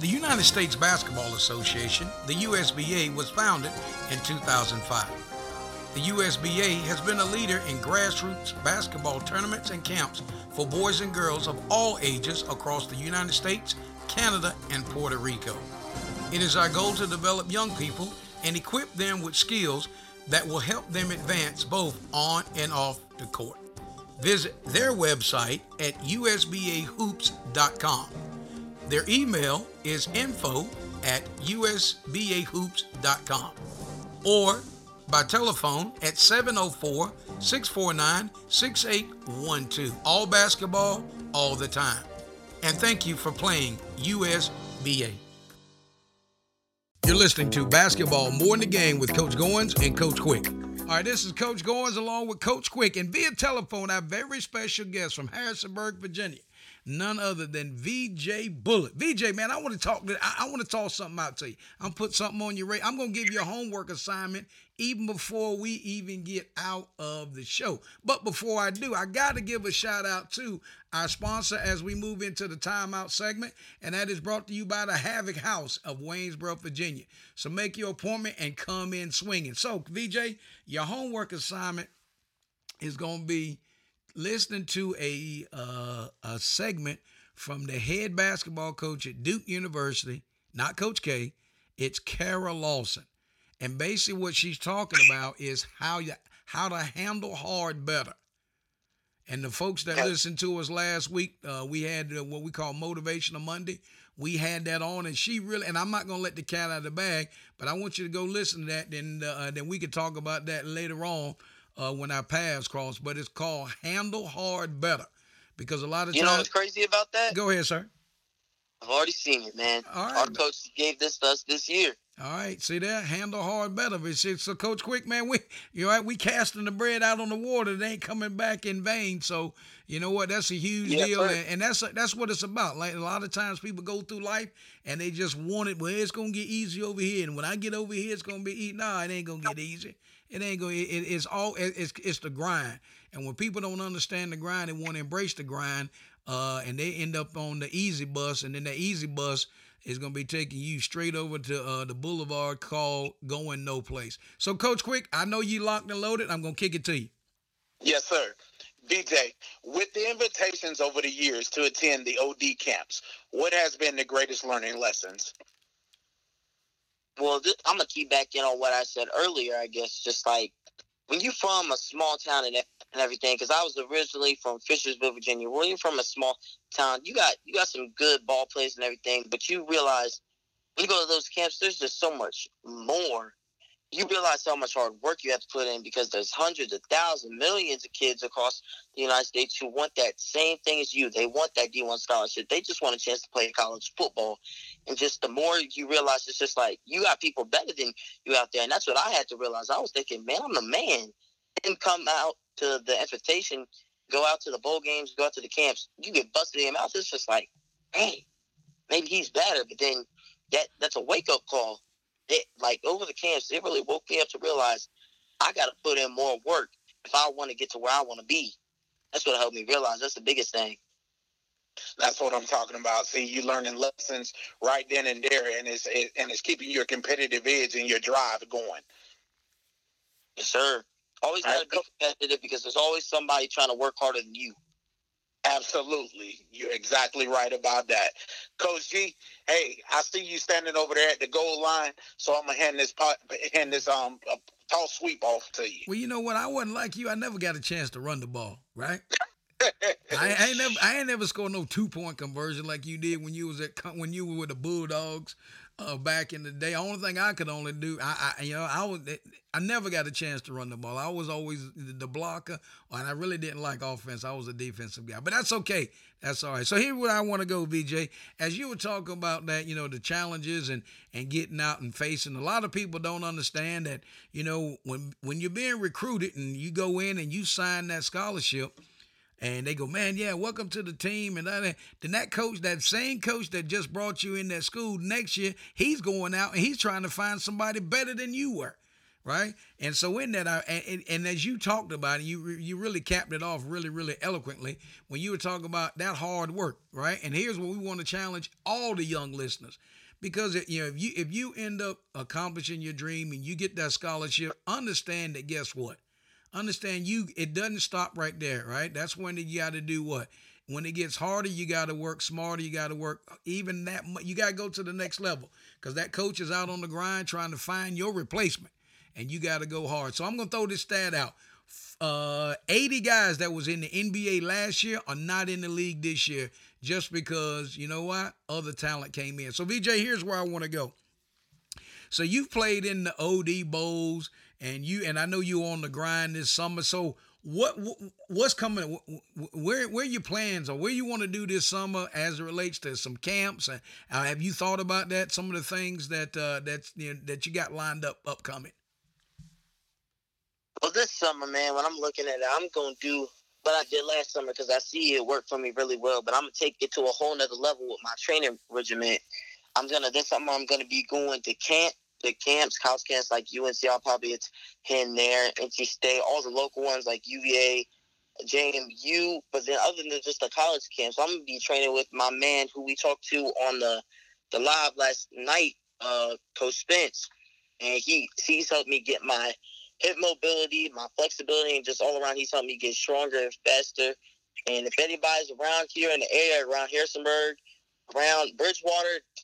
The United States Basketball Association, the U S B A, was founded in two thousand five. The U S B A has been a leader in grassroots basketball tournaments and camps for boys and girls of all ages across the United States, Canada, and Puerto Rico. It is our goal to develop young people and equip them with skills that will help them advance both on and off the court. Visit their website at U S B A hoops dot com. Their email is info at U S B A hoops dot com or by telephone at seven oh four, six four nine, six eight one two. All basketball, all the time. And thank you for playing U S B A. You're listening to Basketball More in the Game with Coach Goins and Coach Quick. All right, this is Coach Goins along with Coach Quick, and via telephone, our very special guest from Harrisonburg, Virginia, none other than V J Bullett. V J, man, I want to talk. I, I want to toss something out to you. I'm putting something on your radar. I'm going to give you a homework assignment even before we even get out of the show. But before I do, I got to give a shout out to our sponsor as we move into the timeout segment, and that is brought to you by the Havoc House of Waynesboro, Virginia. So make your appointment and come in swinging. So, V J, your homework assignment is going to be listening to a uh, a segment from the head basketball coach at Duke University, not Coach K, it's Kara Lawson. And basically what she's talking about is how you how to handle hard better. And the folks that listened to us last week, uh, we had uh, what we call Motivational Monday. We had that on, and she really, and I'm not going to let the cat out of the bag, but I want you to go listen to that, then, uh, then we can talk about that later on. Uh, when our paths cross, but it's called Handle Hard Better, because a lot of you times, know what's crazy about that? Go ahead, sir. I've already seen it, man. All right. Our coach gave this to us this year. All right, see that? Handle Hard Better. It's, it's, so, Coach Quick, man, we you know, we casting the bread out on the water. It ain't coming back in vain. So, you know what? That's a huge yeah, deal, and, and that's that's what it's about. Like, a lot of times people go through life, and they just want it. Well, it's going to get easy over here, and when I get over here, it's going to be easy. Nah, it ain't going to get easy. It ain't going. It, it's all. It's it's the grind, and when people don't understand the grind and want to embrace the grind, uh, and they end up on the easy bus, and then the easy bus is going to be taking you straight over to uh, the boulevard called going no place. So, Coach Quick, I know you locked and loaded. I'm going to kick it to you. Yes, sir. D J, with the invitations over the years to attend the O D camps, what has been the greatest learning lessons? well, this, I'm going to key back in on what I said earlier, I guess. Just like when you're from a small town and everything, because I was originally from Fishersville, Virginia. When you're from a small town, you got you got some good ball players and everything, but you realize when you go to those camps, there's just so much more. You realize how much hard work you have to put in because there's hundreds of thousands, millions of kids across the United States who want that same thing as you. They want that D one scholarship. They just want a chance to play college football. And just the more you realize, it's just like you got people better than you out there. And that's what I had to realize. I was thinking, man, I'm the man. Didn't come out to the expectation, go out to the bowl games, go out to the camps. You get busted in your mouth. It's just like, hey, maybe he's better. But then that that's a wake-up call. It, like, over the camps, it really woke me up to realize I got to put in more work if I want to get to where I want to be. That's what helped me realize. That's the biggest thing. That's what I'm talking about. See, you're learning lessons right then and there, and it's it, and it's keeping your competitive edge and your drive going. Yes, sir. Always got to be competitive because there's always somebody trying to work harder than you. Absolutely. You're exactly right about that. Coach G, hey, I see you standing over there at the goal line, so I'm going to hand this pot, hand this um toss sweep off to you. Well, you know what? I wasn't like you. I never got a chance to run the ball, right? I, I ain't never I ain't never scored no two-point conversion like you did when you was at when you were with the Bulldogs uh, back in the day. The only thing I could only do, I, I you know, I was I never got a chance to run the ball. I was always the blocker, and I really didn't like offense. I was a defensive guy, but that's okay. That's all right. So here's where I want to go, V J. As you were talking about that, you know, the challenges and, and getting out and facing, a lot of people don't understand that, you know, when when you're being recruited and you go in and you sign that scholarship, and they go, man, yeah, welcome to the team. And that, then that coach, that same coach that just brought you in that school next year, he's going out and he's trying to find somebody better than you were, right? And so in that, I, and, and as you talked about it, you you really capped it off really, really eloquently when you were talking about that hard work, right? And here's what we want to challenge all the young listeners. Because you know, if you if you end up accomplishing your dream and you get that scholarship, understand that guess what? Understand you, it doesn't stop right there, right? That's when you got to do what? When it gets harder, you got to work smarter. You got to work even that much. You got to go to the next level because that coach is out on the grind trying to find your replacement, and you got to go hard. So I'm going to throw this stat out. Uh, eighty guys that was in the N B A last year are not in the league this year just because, you know what, other talent came in. So, V J, here's where I want to go. So you've played in the O D Bowls, and you and I know you're on the grind this summer. So what what's coming? Where where are your plans, or where you want to do this summer as it relates to some camps? Uh, have you thought about that? Some of the things that uh, that's you know, that you got lined up upcoming. Well, this summer, man, when I'm looking at it, I'm gonna do what I did last summer because I see it worked for me really well. But I'm gonna take it to a whole nother level with my training regimen. I'm gonna this summer I'm gonna be going to camp. The camps, college camps like U N C, I'll probably attend there, N C State, all the local ones like U V A, J M U, but then other than just the college camps, I'm going to be training with my man who we talked to on the, the live last night, uh, Coach Spence, and he he's helped me get my hip mobility, my flexibility, and just all around, he's helped me get stronger and faster, and if anybody's around here in the area, around Harrisonburg, around Bridgewater,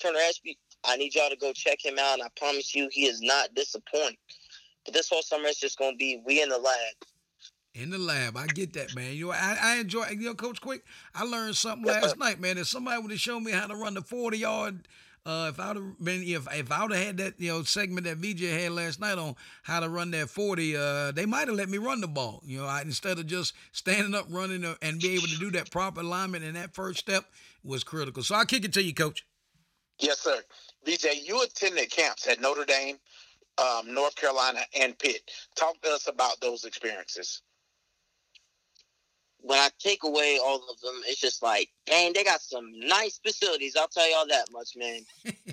Turner Ashby, I need y'all to go check him out, and I promise you he is not disappointed. But this whole summer it's just going to be we in the lab. In the lab. I get that, man. You know, I, I enjoy – you know, Coach Quick, I learned something last night, man. If somebody would have shown me how to run the forty-yard – Uh, if I would have been, if if I would have had that, you know, segment that V J had last night on how to run that forty, uh, they might have let me run the ball, you know, I, instead of just standing up, running, uh, and be able to do that proper alignment. And that first step was critical. So I'll kick it to you, Coach. Yes, sir. V J, you attended camps at Notre Dame, um, North Carolina, and Pitt. Talk to us about those experiences. When I take away all of them, it's just like, dang, they got some nice facilities. I'll tell y'all that much, man.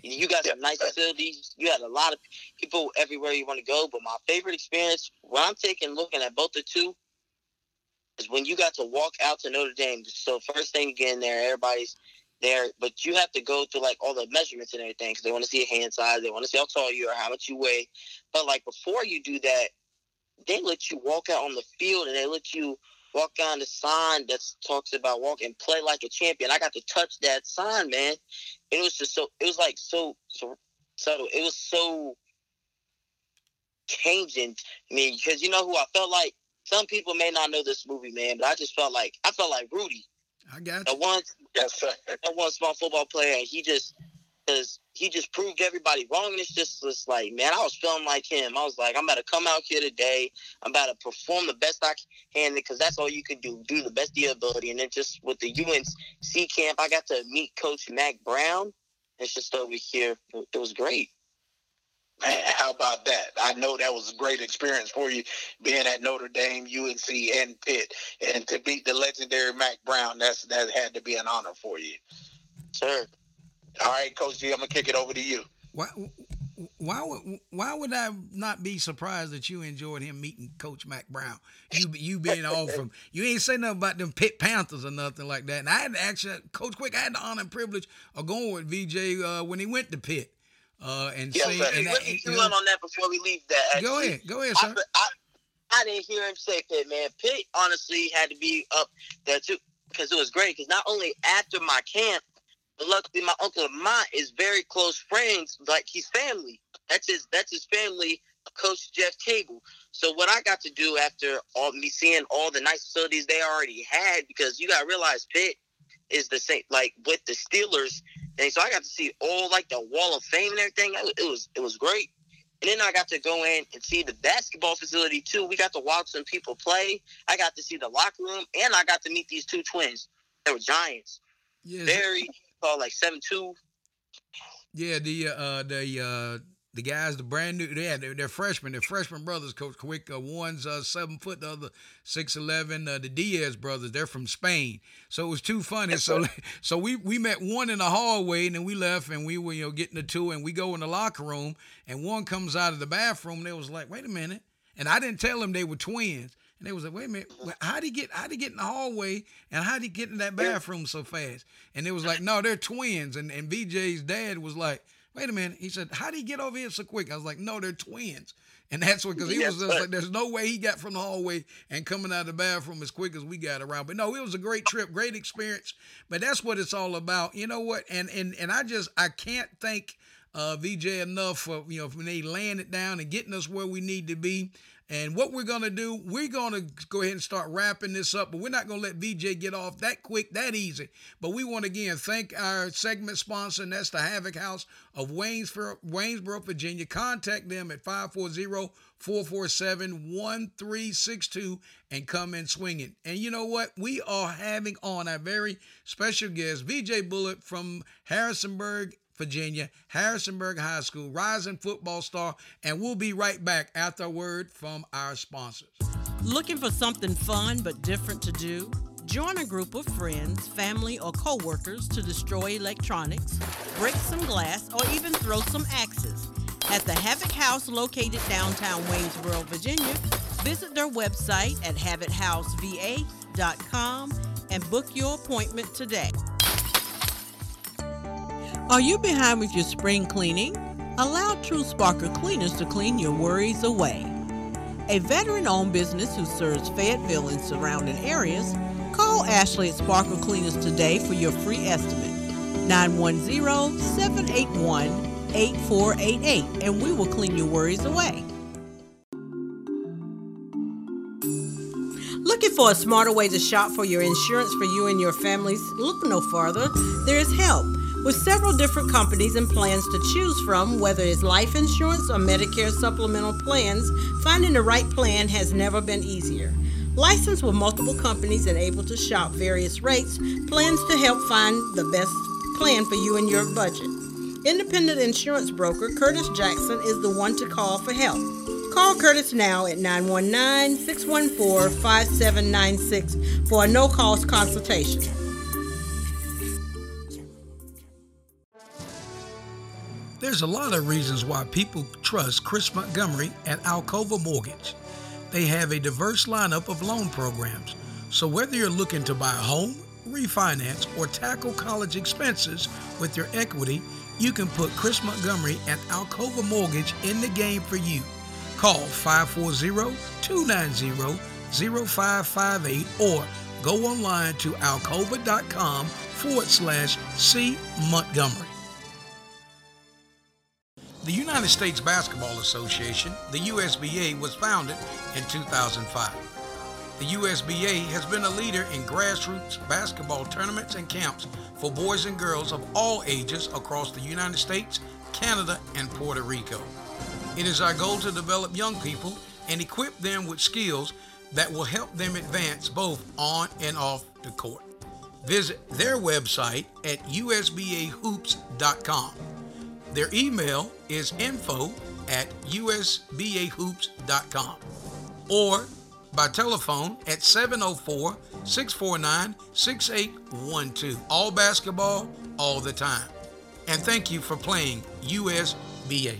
You got some nice facilities. You had a lot of people everywhere you want to go. But my favorite experience, when I'm taking looking at both the two, is when you got to walk out to Notre Dame. So first thing you get in there, everybody's there. But you have to go through, like, all the measurements and everything because they want to see your hand size. They want to see how tall you are, how much you weigh. But, like, before you do that, they let you walk out on the field and they let you – walk on the sign that talks about walk and play like a champion. I got to touch that sign, man. It was just so, it was like so, so subtle. It was so changing me, because you know who I felt like? Some people may not know this movie, man, but I just felt like, I felt like Rudy. I got you. The one, yes, sir. That one small football player, he just, because he just proved everybody wrong. And it's just, it's like, man, I was feeling like him. I was like, I'm about to come out here today. I'm about to perform the best I can, because that's all you can do, do the best of your ability. And then just with the U N C camp, I got to meet Coach Mack Brown. It's just over here. It was great. Man, how about that? I know that was a great experience for you, being at Notre Dame, U N C, and Pitt, and to beat the legendary Mack Brown. That's that had to be an honor for you. Sure. All right, Coach G, I'm gonna kick it over to you. Why, why would why would I not be surprised that you enjoyed him meeting Coach Mack Brown? You you being all from you ain't say nothing about them Pitt Panthers or nothing like that. And I had to actually, Coach Quick, I had the honor and privilege of going with V J uh, when he went to Pitt. Uh, and yeah, see, sir. And let that, me fill in on that before we leave that. Actually. Go ahead, go ahead, sir. I, I, I didn't hear him say Pitt, man. Pitt honestly had to be up there too, because it was great. Because not only after my camp, but luckily my uncle Lamont is very close friends, like he's family. That's his. That's his family. Coach Jeff Cable. So what I got to do after all me seeing all the nice facilities they already had, because you got to realize Pitt is the same, like with the Steelers. And so I got to see all, like, the Wall of Fame and everything. It was it was great. And then I got to go in and see the basketball facility, too. We got to watch some people play. I got to see the locker room, and I got to meet these two twins. They were giants. Yes. Very tall, like seven two. Yeah, the uh, the uh, the guys, the brand new, yeah, they're, they're freshmen. They're freshman brothers, Coach Quick. Uh, one's uh, seven foot, the other six eleven. Uh, the Diaz brothers, they're from Spain. So it was too funny. So so we, we met one in the hallway, and then we left, and we were, you know, getting the two, and we go in the locker room, and one comes out of the bathroom, and they was like, wait a minute. And I didn't tell them they were twins. And they was like, wait a minute, how'd he get, how'd he get in the hallway, and how'd he get in that bathroom so fast? And it was like, no, they're twins. And, and B J's dad was like, wait a minute. He said, how did he get over here so quick? I was like, no, they're twins. And that's what, because he yes, was just like, there's no way he got from the hallway and coming out of the bathroom as quick as we got around. But no, it was a great trip, great experience. But that's what it's all about. You know what? And and and I just, I can't thank uh, V J enough for, you know, when they laying it down and getting us where we need to be. And what we're going to do, we're going to go ahead and start wrapping this up, but we're not going to let V J get off that quick, that easy. But we want to, again, thank our segment sponsor, and that's the Havoc House of Waynesboro, Waynesboro, Virginia. Contact them at five four zero, four four seven, one three six two and come and swing it. And you know what? We are having on our very special guest, V J Bullett from Harrisonburg, Virginia, Harrisonburg High School, rising football star, and we'll be right back after a word from our sponsors. Looking for something fun but different to do? Join a group of friends, family, or coworkers to destroy electronics, break some glass, or even throw some axes. At the Havoc House, located downtown Waynesboro, Virginia, visit their website at havoc house v a dot com and book your appointment today. Are you behind with your spring cleaning? Allow True Sparker Cleaners to clean your worries away. A veteran-owned business who serves Fayetteville and surrounding areas, call Ashley at Sparker Cleaners today for your free estimate. nine one zero, seven eight one, eight four eight eight and we will clean your worries away. Looking for a smarter way to shop for your insurance for you and your families? Look no farther. There is help. With several different companies and plans to choose from, whether it's life insurance or Medicare supplemental plans, finding the right plan has never been easier. Licensed with multiple companies and able to shop various rates, plans to help find the best plan for you and your budget. Independent insurance broker Curtis Jackson is the one to call for help. Call Curtis now at nine one nine, six one four, five seven nine six for a no-cost consultation. There's a lot of reasons why people trust Chris Montgomery at Alcova Mortgage. They have a diverse lineup of loan programs, so whether you're looking to buy a home, refinance, or tackle college expenses with your equity, you can put Chris Montgomery at Alcova Mortgage in the game for you. Call five four zero, two nine zero, zero five five eight or go online to alcova.com forward slash C Montgomery. The United States Basketball Association, the U S B A, was founded in two thousand five. The U S B A has been a leader in grassroots basketball tournaments and camps for boys and girls of all ages across the United States, Canada, and Puerto Rico. It is our goal to develop young people and equip them with skills that will help them advance both on and off the court. Visit their website at U S B A hoops dot com. Their email is info at U S B A hoops dot com or by telephone at seven oh four, six four nine, six eight one two. All basketball, all the time. And thank you for playing U S B A.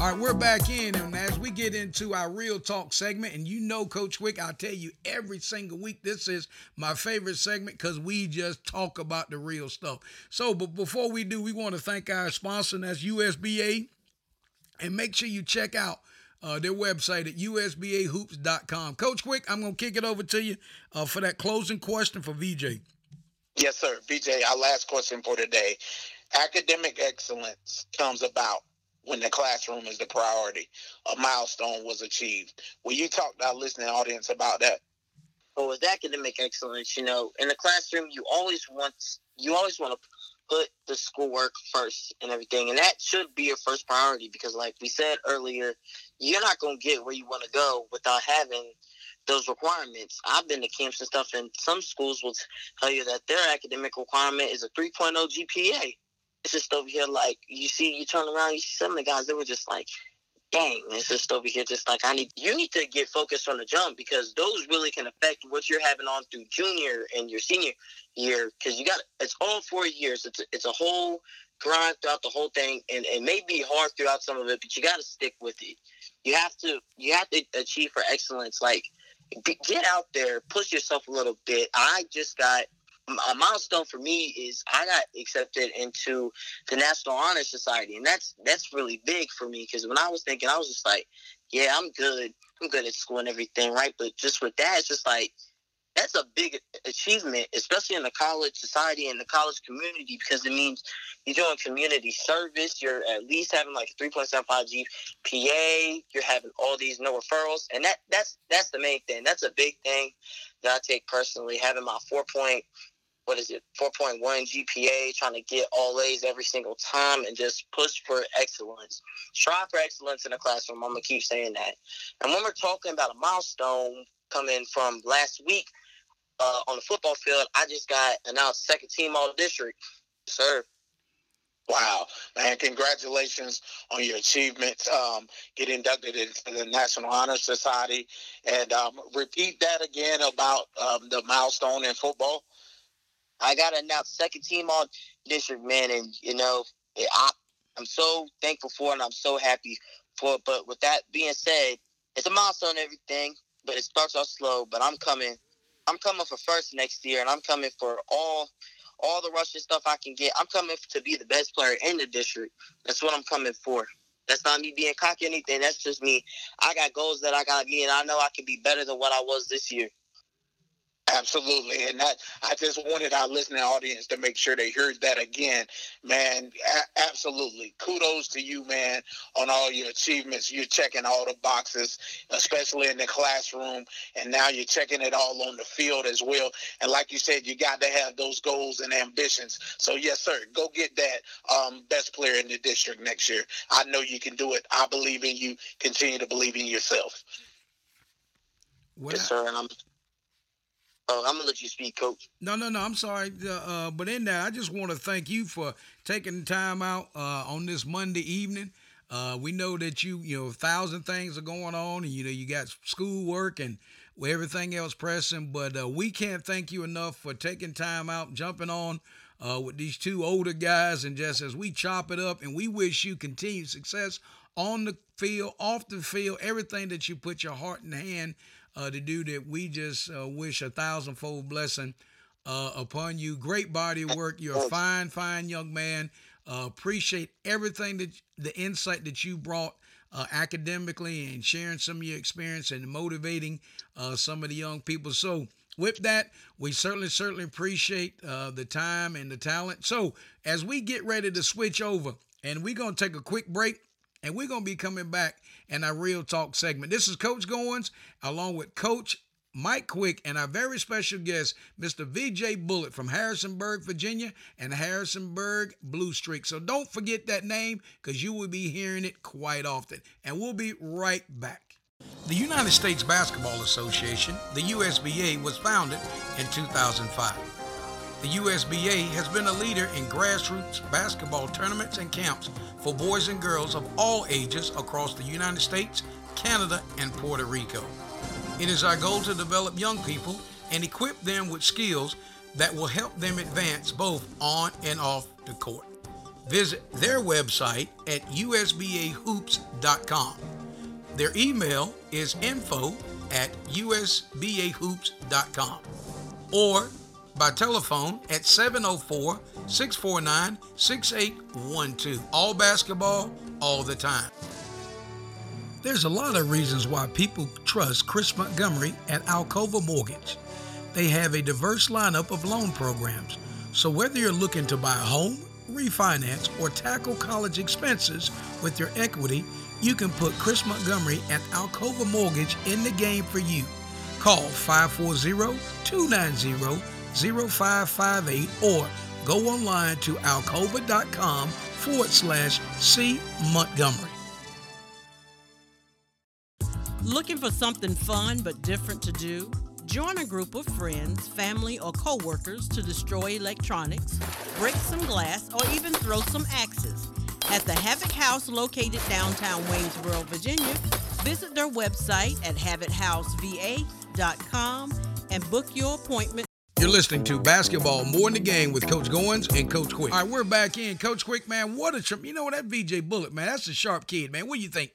All right, we're back in, and as we get into our Real Talk segment, and you know, Coach Wick, I tell you every single week, this is my favorite segment because we just talk about the real stuff. So, but before we do, we want to thank our sponsor, and that's U S B A, and make sure you check out uh, their website at U S B A hoops dot com. Coach Wick, I'm going to kick it over to you uh, for that closing question for V J. Yes, sir. V J, our last question for today. Academic excellence comes about when the classroom is the priority. A milestone was achieved. Will you talk to our listening audience about that? Well, with academic excellence, you know, in the classroom, you always want you always want to put the schoolwork first and everything, and that should be your first priority because, like we said earlier, you're not going to get where you want to go without having those requirements. I've been to camps and stuff, and some schools will tell you that their academic requirement is a three point oh G P A. It's just over here like, you see, you turn around, you see some of the guys that were just like, dang, it's just over here just like, I need, you need to get focused on the jump because those really can affect what you're having on through junior and your senior year because you got, it's all four years. It's, it's a whole grind throughout the whole thing, and it may be hard throughout some of it, but you got to stick with it. You have to, you have to achieve for excellence. Like, get out there, push yourself a little bit. I just got, a milestone for me is I got accepted into the National Honor Society, and that's that's really big for me because when I was thinking, I was just like, yeah, I'm good. I'm good at school and everything, right? But just with that, it's just like that's a big achievement, especially in the college society and the college community because it means you're doing community service. You're at least having like a three point seven five G P A. You're having all these no referrals, and that that's that's the main thing. That's a big thing that I take personally, having my four point what is it, four point one G P A, trying to get all A's every single time and just push for excellence. Strive for excellence in the classroom. I'm going to keep saying that. And when we're talking about a milestone coming from last week uh, on the football field, I just got announced second team all-district. Sir. Wow. Man, congratulations on your achievements. Um, get inducted into the National Honor Society. And um, repeat that again about um, the milestone in football. I got to announce second team all district, man, and, you know, I, I'm so thankful for it and I'm so happy for it. But with that being said, it's a milestone and everything, but it starts off slow. But I'm coming. I'm coming for first next year, and I'm coming for all all the rushing stuff I can get. I'm coming to be the best player in the district. That's what I'm coming for. That's not me being cocky or anything. That's just me. I got goals that I got to meet, and I know I can be better than what I was this year. Absolutely. And that, I just wanted our listening audience to make sure they heard that again, man. A- absolutely. Kudos to you, man, on all your achievements. You're checking all the boxes, especially in the classroom. And now you're checking it all on the field as well. And like you said, you got to have those goals and ambitions. So, yes, sir, go get that um, best player in the district next year. I know you can do it. I believe in you. Continue to believe in yourself. What? Yes, sir. And I'm Oh, I'm going to let you speak, Coach. No, no, no. I'm sorry. Uh, but in that, I just want to thank you for taking the time out uh, on this Monday evening. Uh, we know that you, you know, a thousand things are going on, and, you know, you got schoolwork and everything else pressing. But uh, we can't thank you enough for taking time out, jumping on uh, with these two older guys. And just as we chop it up, and we wish you continued success on the field, off the field, everything that you put your heart and hand Uh, to do that, we just uh, wish a thousandfold blessing uh, upon you. Great body of work. You're a fine, fine young man. Uh, appreciate everything that the insight that you brought uh, academically and sharing some of your experience and motivating uh, some of the young people. So with that, we certainly, certainly appreciate uh, the time and the talent. So as we get ready to switch over, and we're going to take a quick break, and we're going to be coming back in our Real Talk segment. This is Coach Goins along with Coach Mike Quick and our very special guest, Mister V J Bullett from Harrisonburg, Virginia, and Harrisonburg Blue Streak. So don't forget that name, because you will be hearing it quite often. And we'll be right back. The United States Basketball Association, the U S B A, was founded in two thousand five. The U S B A has been a leader in grassroots basketball tournaments and camps for boys and girls of all ages across the United States, Canada, and Puerto Rico. It is our goal to develop young people and equip them with skills that will help them advance both on and off the court. Visit their website at U S B A hoops dot com. Their email is info at U S B A hoops dot com or by telephone at seven oh four, six four nine, six eight one two. All basketball, all the time. There's a lot of reasons why people trust Chris Montgomery at Alcova Mortgage. They have a diverse lineup of loan programs, so whether you're looking to buy a home, refinance, or tackle college expenses with your equity, you can put Chris Montgomery at Alcova Mortgage in the game for you. Call five four zero, two nine zero, zero five five eight or go online to alcova.com forward slash C Montgomery. Looking for something fun but different to do? Join a group of friends, family, or coworkers to destroy electronics, break some glass, or even throw some axes. At the Havoc House, located downtown Waynesboro, Virginia, visit their website at havoc house v a dot com and book your appointment. You're listening to Basketball More in the Game with Coach Goins and Coach Quick. All right, we're back in. Coach Quick, man, what a trip. You know, that V J Bullett, man, that's a sharp kid, man. What do you think?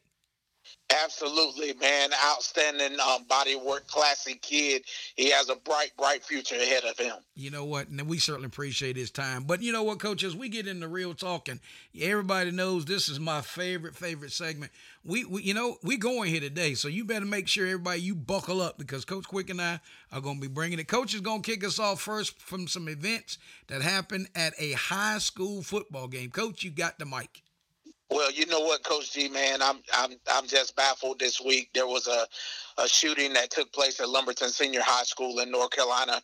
Absolutely, man. Outstanding um, body work, classy kid. He has a bright, bright future ahead of him. You know what? And we certainly appreciate his time. But you know what, Coach, as we get into real talking, everybody knows this is my favorite, favorite segment. We, we you know, we're going here today, so you better make sure, everybody, you buckle up, because Coach Quick and I are going to be bringing it. Coach is going to kick us off first from some events that happened at a high school football game. Coach, you got the mic. Well, you know what, Coach G, man, I'm I'm I'm just baffled this week. There was a, a shooting that took place at Lumberton Senior High School in North Carolina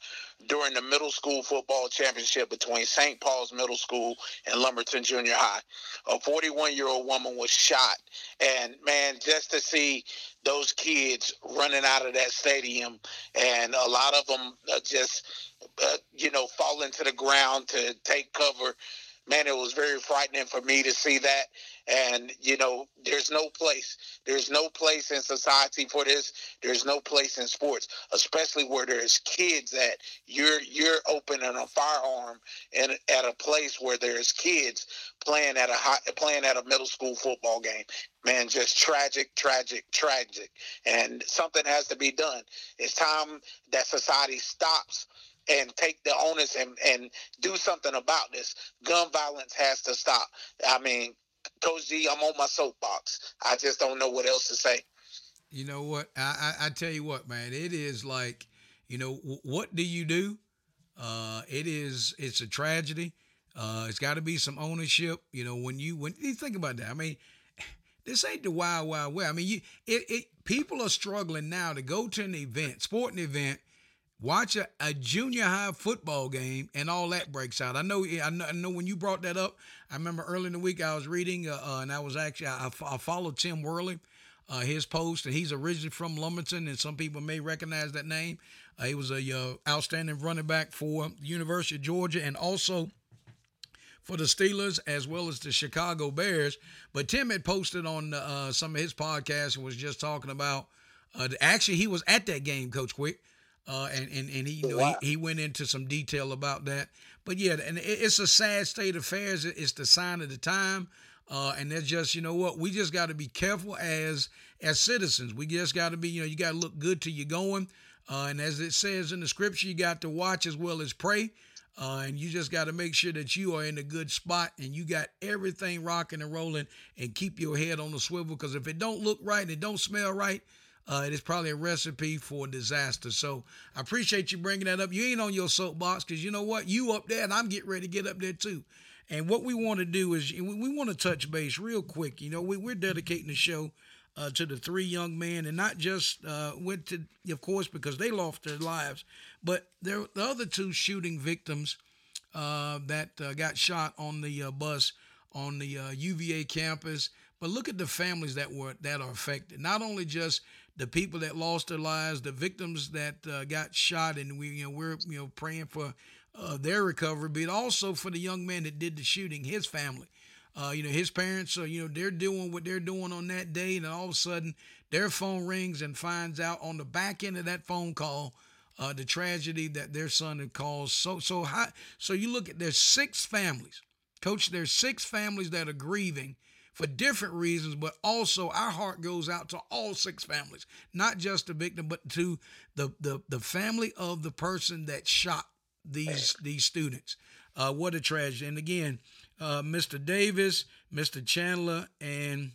during the middle school football championship between Saint Paul's Middle School and Lumberton Junior High. A forty-one-year-old woman was shot. And, man, just to see those kids running out of that stadium, and a lot of them just, uh, you know, falling to the ground to take cover, man, it was very frightening for me to see that. And, you know, there's no place. There's no place in society for this. There's no place in sports, especially where there's kids at. You're you're opening a firearm and at a place where there's kids playing at a high, playing at a middle school football game. Man, just tragic, tragic, tragic. And something has to be done. It's time that society stops and take the onus and, and do something about this. Gun violence has to stop. I mean, Coach G, I'm on my soapbox. I just don't know what else to say. You know what? I, I, I tell you what, man, it is like, you know, w- what do you do? Uh, it is, it's a tragedy. Uh, it's gotta be some ownership. You know, when you, when you think about that, I mean, this ain't the wild, wild west. I mean, you, it, it, people are struggling now to go to an event, sporting event, watch a, a junior high football game, and all that breaks out. I know, I know, I know when you brought that up, I remember early in the week I was reading, uh, uh, and I was actually, I, I followed Tim Worley, uh, his post, and he's originally from Lumberton, and some people may recognize that name. Uh, he was a uh, outstanding running back for the University of Georgia and also for the Steelers as well as the Chicago Bears. But Tim had posted on uh, some of his podcasts and was just talking about, uh, actually he was at that game, Coach Quick. Uh, and, and, and he, you know, wow. he he went into some detail about that. But, yeah, and it, it's a sad state of affairs. It, it's the sign of the time. Uh, and that's just, you know what, we just got to be careful as as citizens. We just got to be, you know, you got to look good till you're going. Uh, and as it says in the scripture, you got to watch as well as pray. Uh, and you just got to make sure that you are in a good spot and you got everything rocking and rolling, and keep your head on the swivel, because if it don't look right and it don't smell right, Uh, it is probably a recipe for disaster. So I appreciate you bringing that up. You ain't on your soapbox because you know what? You up there and I'm getting ready to get up there too. And what we want to do is we want to touch base real quick. You know, we, we're dedicating the show uh, to the three young men, and not just uh, went to, of course, because they lost their lives, but there, the other two shooting victims uh, that uh, got shot on the uh, bus on the uh, U V A campus. But look at the families that were that are affected. Not only just the people that lost their lives, the victims that uh, got shot, and we you know we're you know praying for uh, their recovery, but also for the young man that did the shooting, his family. Uh, you know, his parents are, you know, they're doing what they're doing on that day, and all of a sudden their phone rings and finds out on the back end of that phone call uh, the tragedy that their son had caused. So so high, so you look at there's six families, Coach. There's six families that are grieving for different reasons, but also our heart goes out to all six families, not just the victim, but to the the, the family of the person that shot these these students. Uh, what a tragedy. And again, uh, Mister Davis, Mister Chandler, and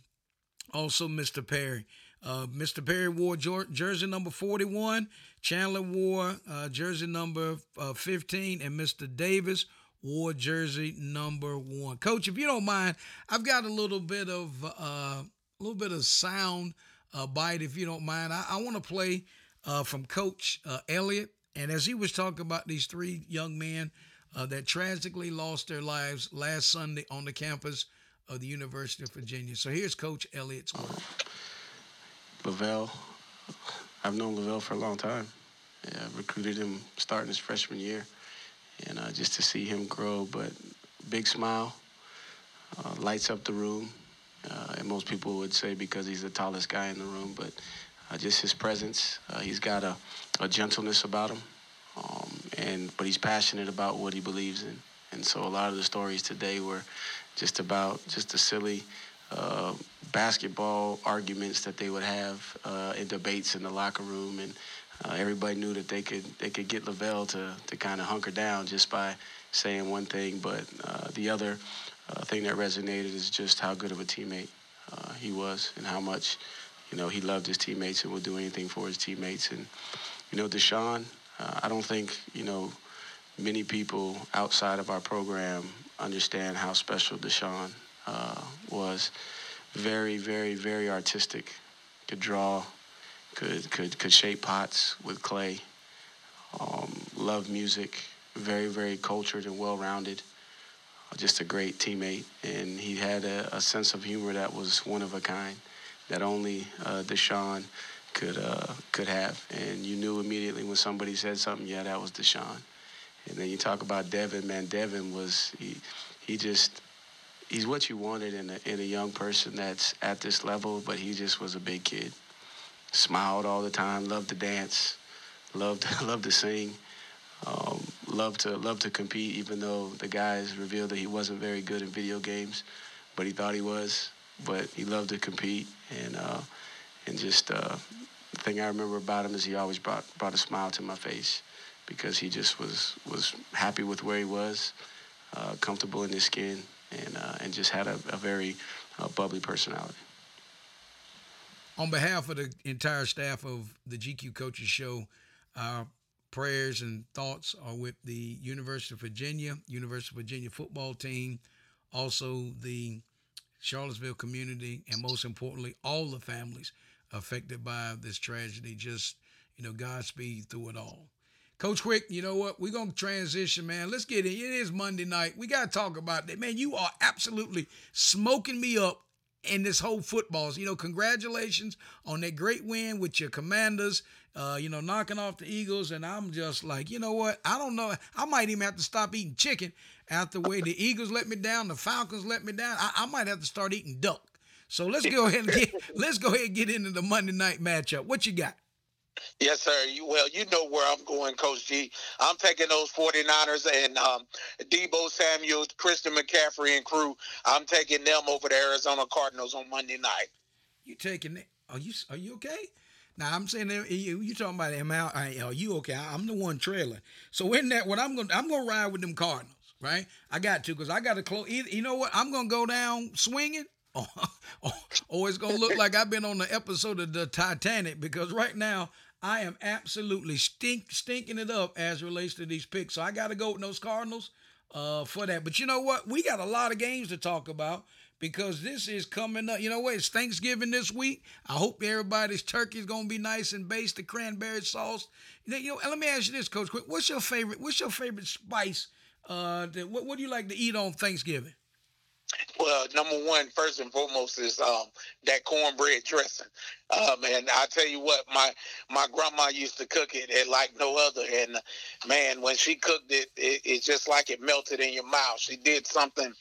also Mister Perry. Uh, Mister Perry wore jer- jersey number forty-one, Chandler wore uh, jersey number uh, fifteen, and Mister Davis wore jersey number one. Coach, if you don't mind, I've got a little bit of uh, a little bit of sound uh, bite. If you don't mind, I, I want to play uh, from Coach uh, Elliott, and as he was talking about these three young men uh, that tragically lost their lives last Sunday on the campus of the University of Virginia. So here's Coach Elliott's words. Lavelle, I've known Lavelle for a long time. Yeah, I recruited him starting his freshman year. And uh, just to see him grow, but big smile, uh, lights up the room. Uh, and most people would say because he's the tallest guy in the room, but uh, just his presence. Uh, he's got a, a gentleness about him, um, and but he's passionate about what he believes in. And so a lot of the stories today were just about just the silly uh, basketball arguments that they would have uh, in debates in the locker room. And Uh, everybody knew that they could they could get Lavelle to, to kind of hunker down just by saying one thing. But uh, the other uh, thing that resonated is just how good of a teammate uh, he was and how much, you know, he loved his teammates and would do anything for his teammates. And, you know, Deshaun, uh, I don't think, you know, many people outside of our program understand how special Deshaun uh, was. Very, very, very artistic, could draw. Could could could shape pots with clay. Um, loved music. Very very cultured and well rounded. Just a great teammate, and he had a, a sense of humor that was one of a kind, that only uh, Deshaun could uh, could have. And you knew immediately when somebody said something, yeah, that was Deshaun. And then you talk about Devin. Man, Devin was he he just he's what you wanted in a, in a young person that's at this level. But he just was a big kid. Smiled all the time, loved to dance, loved loved to sing, um, loved to loved to compete, even though the guys revealed that he wasn't very good in video games, but he thought he was. But he loved to compete, and uh, and just uh, the thing I remember about him is he always brought brought a smile to my face because he just was was happy with where he was, uh, comfortable in his skin, and uh, and just had a, a very uh, bubbly personality. On behalf of the entire staff of the G Q Coaches Show, our prayers and thoughts are with the University of Virginia, University of Virginia football team, also the Charlottesville community, and most importantly, all the families affected by this tragedy. Just, you know, Godspeed through it all. Coach Quick, you know what? We're going to transition, man. Let's get it. It is Monday night. We got to talk about that. Man, you are absolutely smoking me up. And this whole football's, you know, congratulations on that great win with your Commanders, uh, you know, knocking off the Eagles. And I'm just like, you know what? I don't know. I might even have to stop eating chicken after the way the Eagles let me down, the Falcons let me down. I, I might have to start eating duck. So let's go ahead and get, let's go ahead and get into the Monday night matchup. What you got? Yes, sir. You, well, you know where I'm going, Coach G. I'm taking those forty-niners and um, Debo Samuel, Christian McCaffrey, and crew. I'm taking them over the Arizona Cardinals on Monday night. You taking it? Are you Are you okay? Now, I'm saying you you talking about am I? Are you okay? I'm the one trailing. So in that, what I'm going I'm going to ride with them Cardinals, right? I got to because I got to close. You know what? I'm going to go down swinging. Oh, oh, oh, it's going to look like I've been on the episode of the Titanic, because right now I am absolutely stink stinking it up as it relates to these picks. So I got to go with those Cardinals uh, for that. But you know what? We got a lot of games to talk about, because this is coming up. You know what? It's Thanksgiving this week. I hope everybody's turkey is going to be nice and based, the cranberry sauce. You know, let me ask you this, Coach Quick. What's your favorite? What's your favorite spice? Uh, that, what, what do you like to eat on Thanksgiving? Well, number one, first and foremost, is um, that cornbread dressing. Um, and I tell you what, my, my grandma used to cook it, it like no other. And, man, when she cooked it, it, it's just like it melted in your mouth. She did something.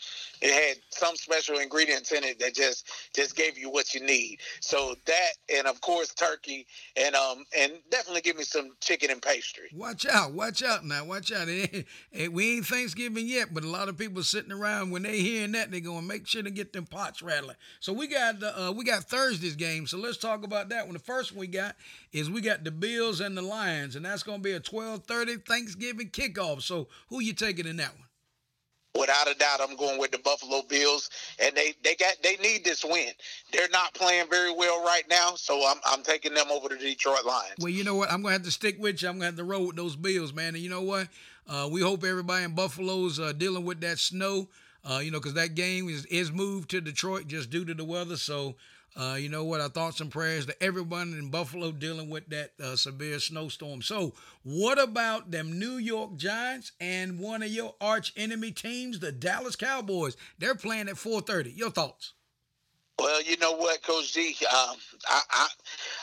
It had some special ingredients in it that just, just gave you what you need. So that, and, of course, turkey, and um and definitely give me some chicken and pastry. Watch out. Watch out now. Watch out. It ain't, we ain't Thanksgiving yet, but a lot of people sitting around, when they hearing that, they're going to make sure to get them pots rattling. So we got uh, we got Thursday's game, so let's talk about that one. The first one we got is we got the Bills and the Lions, and that's going to be a twelve thirty Thanksgiving kickoff. So who you taking in that one? Without a doubt, I'm going with the Buffalo Bills, and they they got they need this win. They're not playing very well right now, so I'm I'm taking them over to the Detroit Lions. Well, you know what? I'm gonna have to stick with you. I'm gonna have to roll with those Bills, man. And you know what? Uh, we hope everybody in Buffalo's uh, dealing with that snow, uh, you know, because that game is is moved to Detroit just due to the weather. So, uh, you know what? Our thoughts and prayers to everyone in Buffalo dealing with that uh, severe snowstorm. So what about them New York Giants and one of your arch enemy teams, the Dallas Cowboys? They're playing at four thirty. Your thoughts? Well, you know what, Coach G, um, I, I,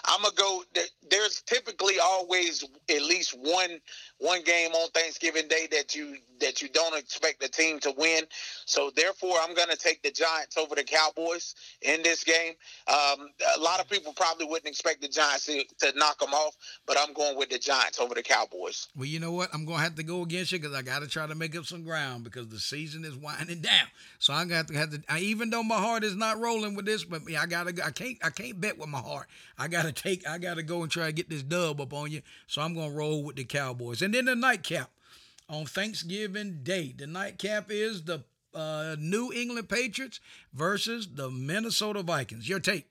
I'm going to go there, – there's typically always at least one one game on Thanksgiving Day that you that you don't expect the team to win. So, therefore, I'm going to take the Giants over the Cowboys in this game. Um, a lot of people probably wouldn't expect the Giants to, to knock them off, but I'm going with the Giants over the Cowboys. Well, you know what? I'm going to have to go against you, because I got to try to make up some ground, because the season is winding down. So, I'm going to have to – even though my heart is not rolling with this, but I gotta I can't I can't bet with my heart. I gotta take I gotta go and try to get this dub up on you. So I'm gonna roll with the Cowboys. And then the nightcap on Thanksgiving Day. The nightcap is the uh, New England Patriots versus the Minnesota Vikings. Your take?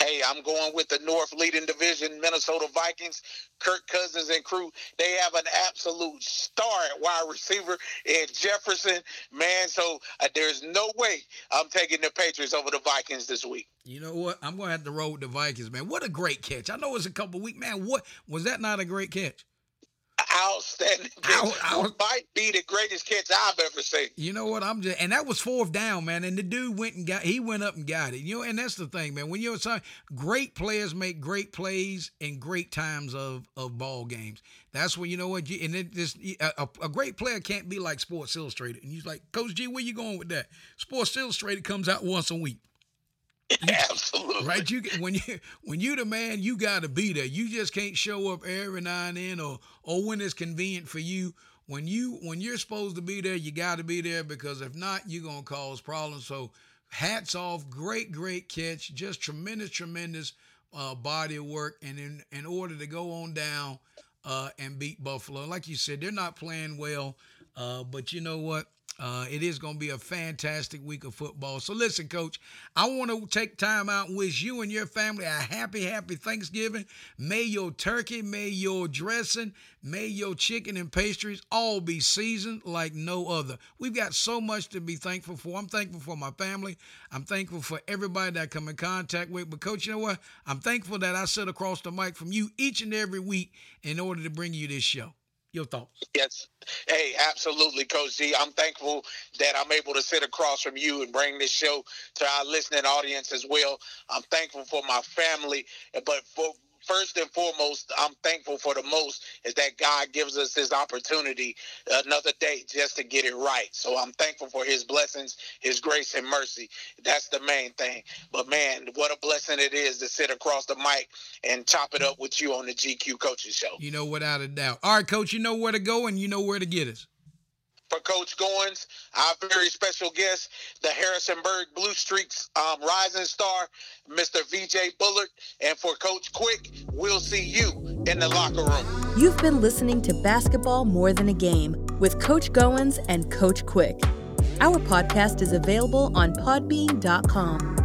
Hey, I'm going with the North leading division, Minnesota Vikings. Kirk Cousins and crew, they have an absolute star at wide receiver in Jefferson. Man, so uh, there's no way I'm taking the Patriots over the Vikings this week. You know what? I'm going to have to roll with the Vikings, man. What a great catch. I know it's a couple weeks. Man, what was that not a great catch? Outstanding catch. I, I, might be the greatest catch I've ever seen. You know what? I'm just, and that was fourth down, man. And the dude went and got, he went up and got it. You know, and that's the thing, man. When you're inside, great players make great plays in great times of, of ball games. That's when, you know what, you, and it just, a, a great player can't be like Sports Illustrated. And you're like, Coach G, where you going with that? Sports Illustrated comes out once a week. You, Absolutely. Right. You when you when you the man, you gotta be there. You just can't show up every now and then, or or when it's convenient for you. When you when you're supposed to be there, you gotta be there, because if not, you're gonna cause problems. So hats off, great, great catch, just tremendous, tremendous uh, body of work, and in, in order to go on down uh, and beat Buffalo. Like you said, they're not playing well. Uh, but you know what? Uh, it is going to be a fantastic week of football. So listen, Coach, I want to take time out and wish you and your family a happy, happy Thanksgiving. May your turkey, may your dressing, may your chicken and pastries all be seasoned like no other. We've got so much to be thankful for. I'm thankful for my family. I'm thankful for everybody that I come in contact with. But, Coach, you know what? I'm thankful that I sit across the mic from you each and every week in order to bring you this show. Your thoughts? Yes. Hey, absolutely, Coach G. I'm thankful that I'm able to sit across from you and bring this show to our listening audience as well. I'm thankful for my family, but for first and foremost, I'm thankful for the most is that God gives us this opportunity another day just to get it right. So I'm thankful for his blessings, his grace and mercy. That's the main thing. But, man, what a blessing it is to sit across the mic and chop it up with you on the G Q Coaches Show. You know, without a doubt. All right, Coach, you know where to go and you know where to get us. For Coach Goins, our very special guest, the Harrisonburg Blue Streak's um, rising star, Mister V J Bullard. And for Coach Quick, we'll see you in the locker room. You've been listening to Basketball More Than a Game with Coach Goins and Coach Quick. Our podcast is available on podbean dot com.